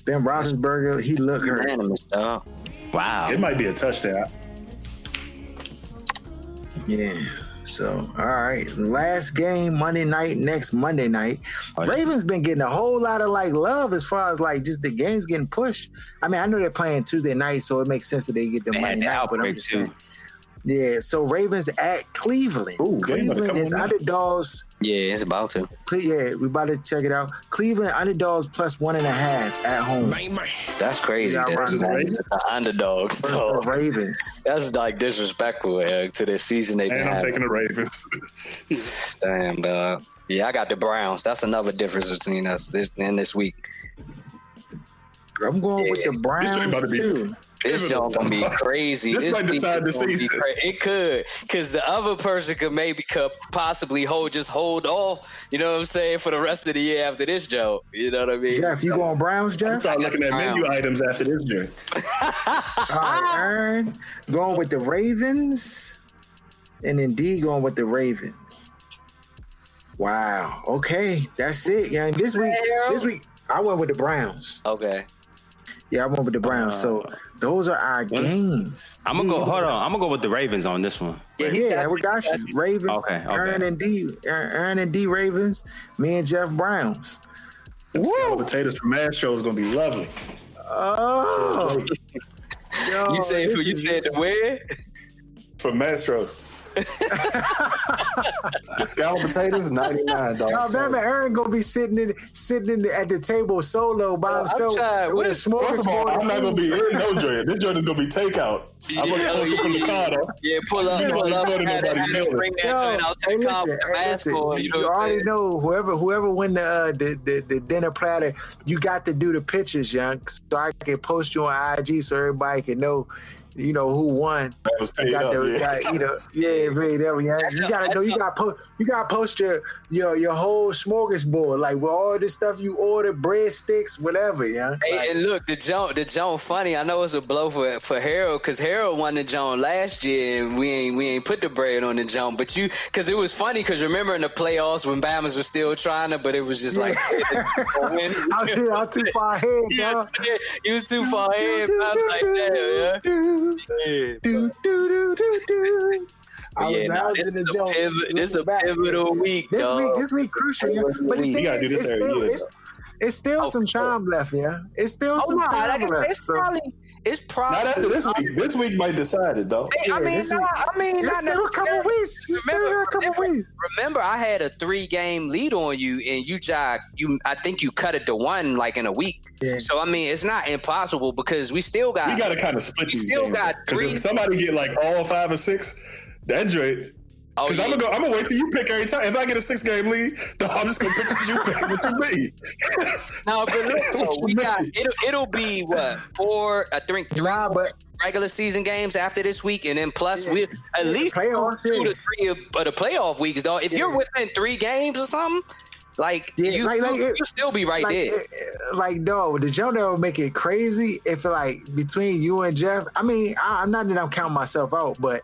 Ben Roethlisberger, he looked hurt. Wow, it might be a touchdown. Yeah. So, all right. Last game, Monday night, next Monday night. Oh, Ravens been getting a whole lot of, like, love as far as, like, just the game's getting pushed. I mean, I know they're playing Tuesday night, so it makes sense that they get the Monday night, but I'm just saying. Yeah, so Ravens at Cleveland. Ooh, Cleveland is underdogs. Yeah, it's about to. Yeah, we about to check it out. Cleveland underdogs plus one and a half at home. Man, man. That's crazy. That's the underdogs. So. The Ravens. That's like disrespectful uh, to the season they've been having. I'm taking the Ravens. Damn, dog. Yeah, I got the Browns. That's another difference between us this and this week. I'm going yeah. with the Browns too. This y'all gonna be crazy. This, this might decide the season. Cra- it could, because the other person could maybe could possibly hold just hold off. You know what I'm saying, for the rest of the year after this joke. You know what I mean? Jeff, you so, going Browns, Jeff? I'm start looking at Browns. Menu items after this joke. All right, Aaron, going with the Ravens, and then D going with the Ravens. Wow. Okay, that's it. Yeah, this week, this week I went with the Browns. Okay. Yeah, I went with the Browns. So those are our games. I'm gonna go. Hold on. I'm gonna go with the Ravens on this one. Yeah, yeah, we got you. Ravens. Okay, okay. Aaron and D. Aaron and D. Ravens. Me and Jeff Browns. Woo! Potatoes from Mad Show is gonna be lovely. Oh. Yo, you said who? You said the where? From Mastro's. The scallop potatoes, ninety-nine dollars. Y'all remember Aaron gonna be sitting in sitting in the, at the table solo by himself. I'm with a small First of all, I'm not gonna be in no joint. This joint is gonna be takeout. Yeah, I'm gonna oh, post yeah, it from yeah. the car though. Yeah, pull up, pull up. Bring that joint out to the car with the mask on. You already know whoever whoever win the, uh, the, the the dinner platter, you got to do the pictures, young. So I can post you on I G so everybody can know. You know who won? That was paid got up, the, yeah. Got, you know, yeah, paid up. Yeah. You up, gotta know. You got post. You gotta post your your your whole smorgasbord, like with all this stuff you ordered, breadsticks, whatever. Yeah. Hey, like, and look, the Joan, the Joan, funny. I know it's a blow for for Harold because Harold won the Joan last year, and we ain't we ain't put the bread on the Joan. But you, because it was funny, because remember in the playoffs when Bama's was still trying to, but it was just yeah. like I was too far ahead. Yeah, you was too far ahead. I was like, damn, yeah. Yeah, do, do, do, do. I was yeah, nah, this, is a, pivot, this is a pivotal back. week, This dog. week, this week crucial, yeah. But the thing is, it's still, year, it's, it's still oh, some sure. time left, yeah. It's still oh, some nah, time like left. It's so. probably, it's probably not after this week. This week might decide it, though. I mean, yeah, nah, week, I mean, it's not still a couple weeks. You remember, still got a couple remember, weeks. Remember, I had a three-game lead on you, and you jogged. You, I think you cut it to one like in a week. Yeah. So I mean, it's not impossible because we still got we got to kind of split. We these still games, got three. If somebody get like all five or six, that's great. Because oh, yeah. I'm gonna go, I'm gonna wait till you pick every time. If I get a six game lead, no, I'm just gonna pick what you pick with the lead. No, but look, no, we got it'll it'll be what four? I think three. Nah, but regular season games after this week, and then plus yeah. we at yeah, least two to three of, of the playoff weeks, dog. If yeah. you're within three games or something. Like, yeah, you, like, like you, it, you still be right like, there. It, like, no, the Joe don't make it crazy if, like, between you and Jeff, I mean, I, I'm not that I'm counting myself out, but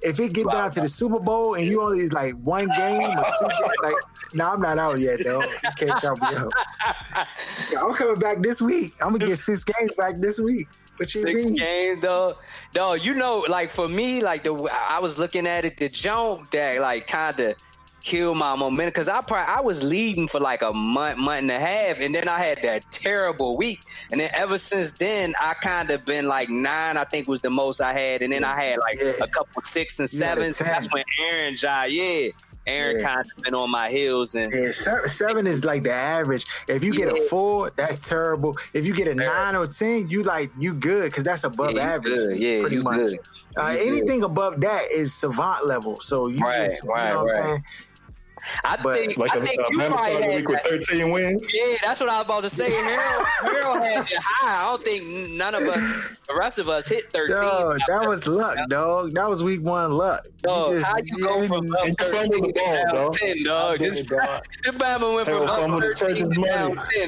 if it get wow. down to the Super Bowl and you only is like one game or two games, like, no, nah, I'm not out yet, though. You can't count me out. I'm coming back this week. I'm going to get six games back this week. What you Six mean? games, though. No, you know, like, for me, like, the I was looking at it, the Joe that, like, kind of kill my momentum, because I probably I was leading for like a month, month and a half, and then I had that terrible week, and then ever since then I kind of been like nine, I think was the most I had, and then I had like yeah. a couple six and sevens. Yeah, that's when Aaron Jai, yeah, Aaron yeah. kind of been on my heels, and yeah, seven, seven is like the average. If you get yeah. a four, that's terrible. If you get a nine or ten, you like you good because that's above yeah, average. Good. Yeah, pretty you much. Good. Uh, you anything good. Above that is savant level. So you right, just you right, know what right. I'm saying. I but, think, like I a, think a, you a probably had week with thirteen wins. Yeah, that's what I was about to say. Harold, Harold had it high. I don't think none of us, the rest of us, hit thirteen. Dog, that was thirteen. Luck, dog. That was week one luck. Dog, you just, how you go from up thirteen to down dog. ten, dog? This Bama went from up thirteen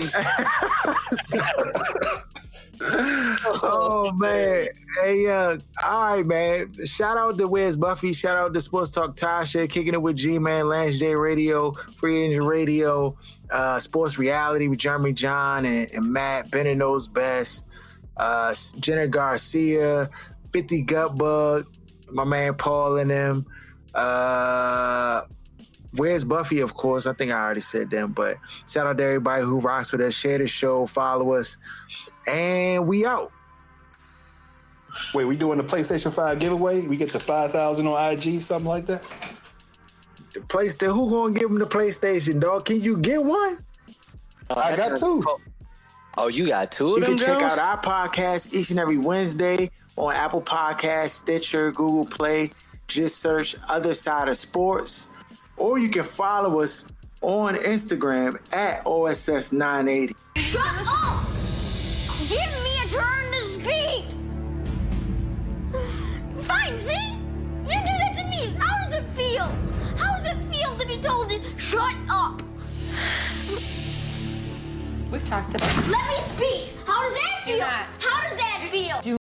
to down ten. Oh man. Hey uh all right, man. Shout out to Where's Buffy, shout out to Sports Talk Tasha, Kicking It With G Man, Lance J Radio, Free Engine Radio, uh Sports Reality with Jeremy John and, and Matt, Ben and Knows Best, uh Jenna Garcia, fifty Gutbug, my man Paul and them. Uh Where's Buffy, of course. I think I already said them, but shout out to everybody who rocks with us, share the show, follow us. And we out. Wait, we doing the PlayStation five giveaway? We get the five thousand on I G, something like that? The PlayStation, who gonna give them the PlayStation, dog? Can you get one? Uh, I got two. Cool. Oh, you got two of them, You can girls? Check out our podcast each and every Wednesday on Apple Podcasts, Stitcher, Google Play. Just search Other Side of Sports. Or you can follow us on Instagram at O S S nine eighty. Shut up! Give me a turn to speak! Fine, see? You do that to me! How does it feel? How does it feel to be told to shut up? We've talked about it. Let me speak! How does that feel? How does that feel? Do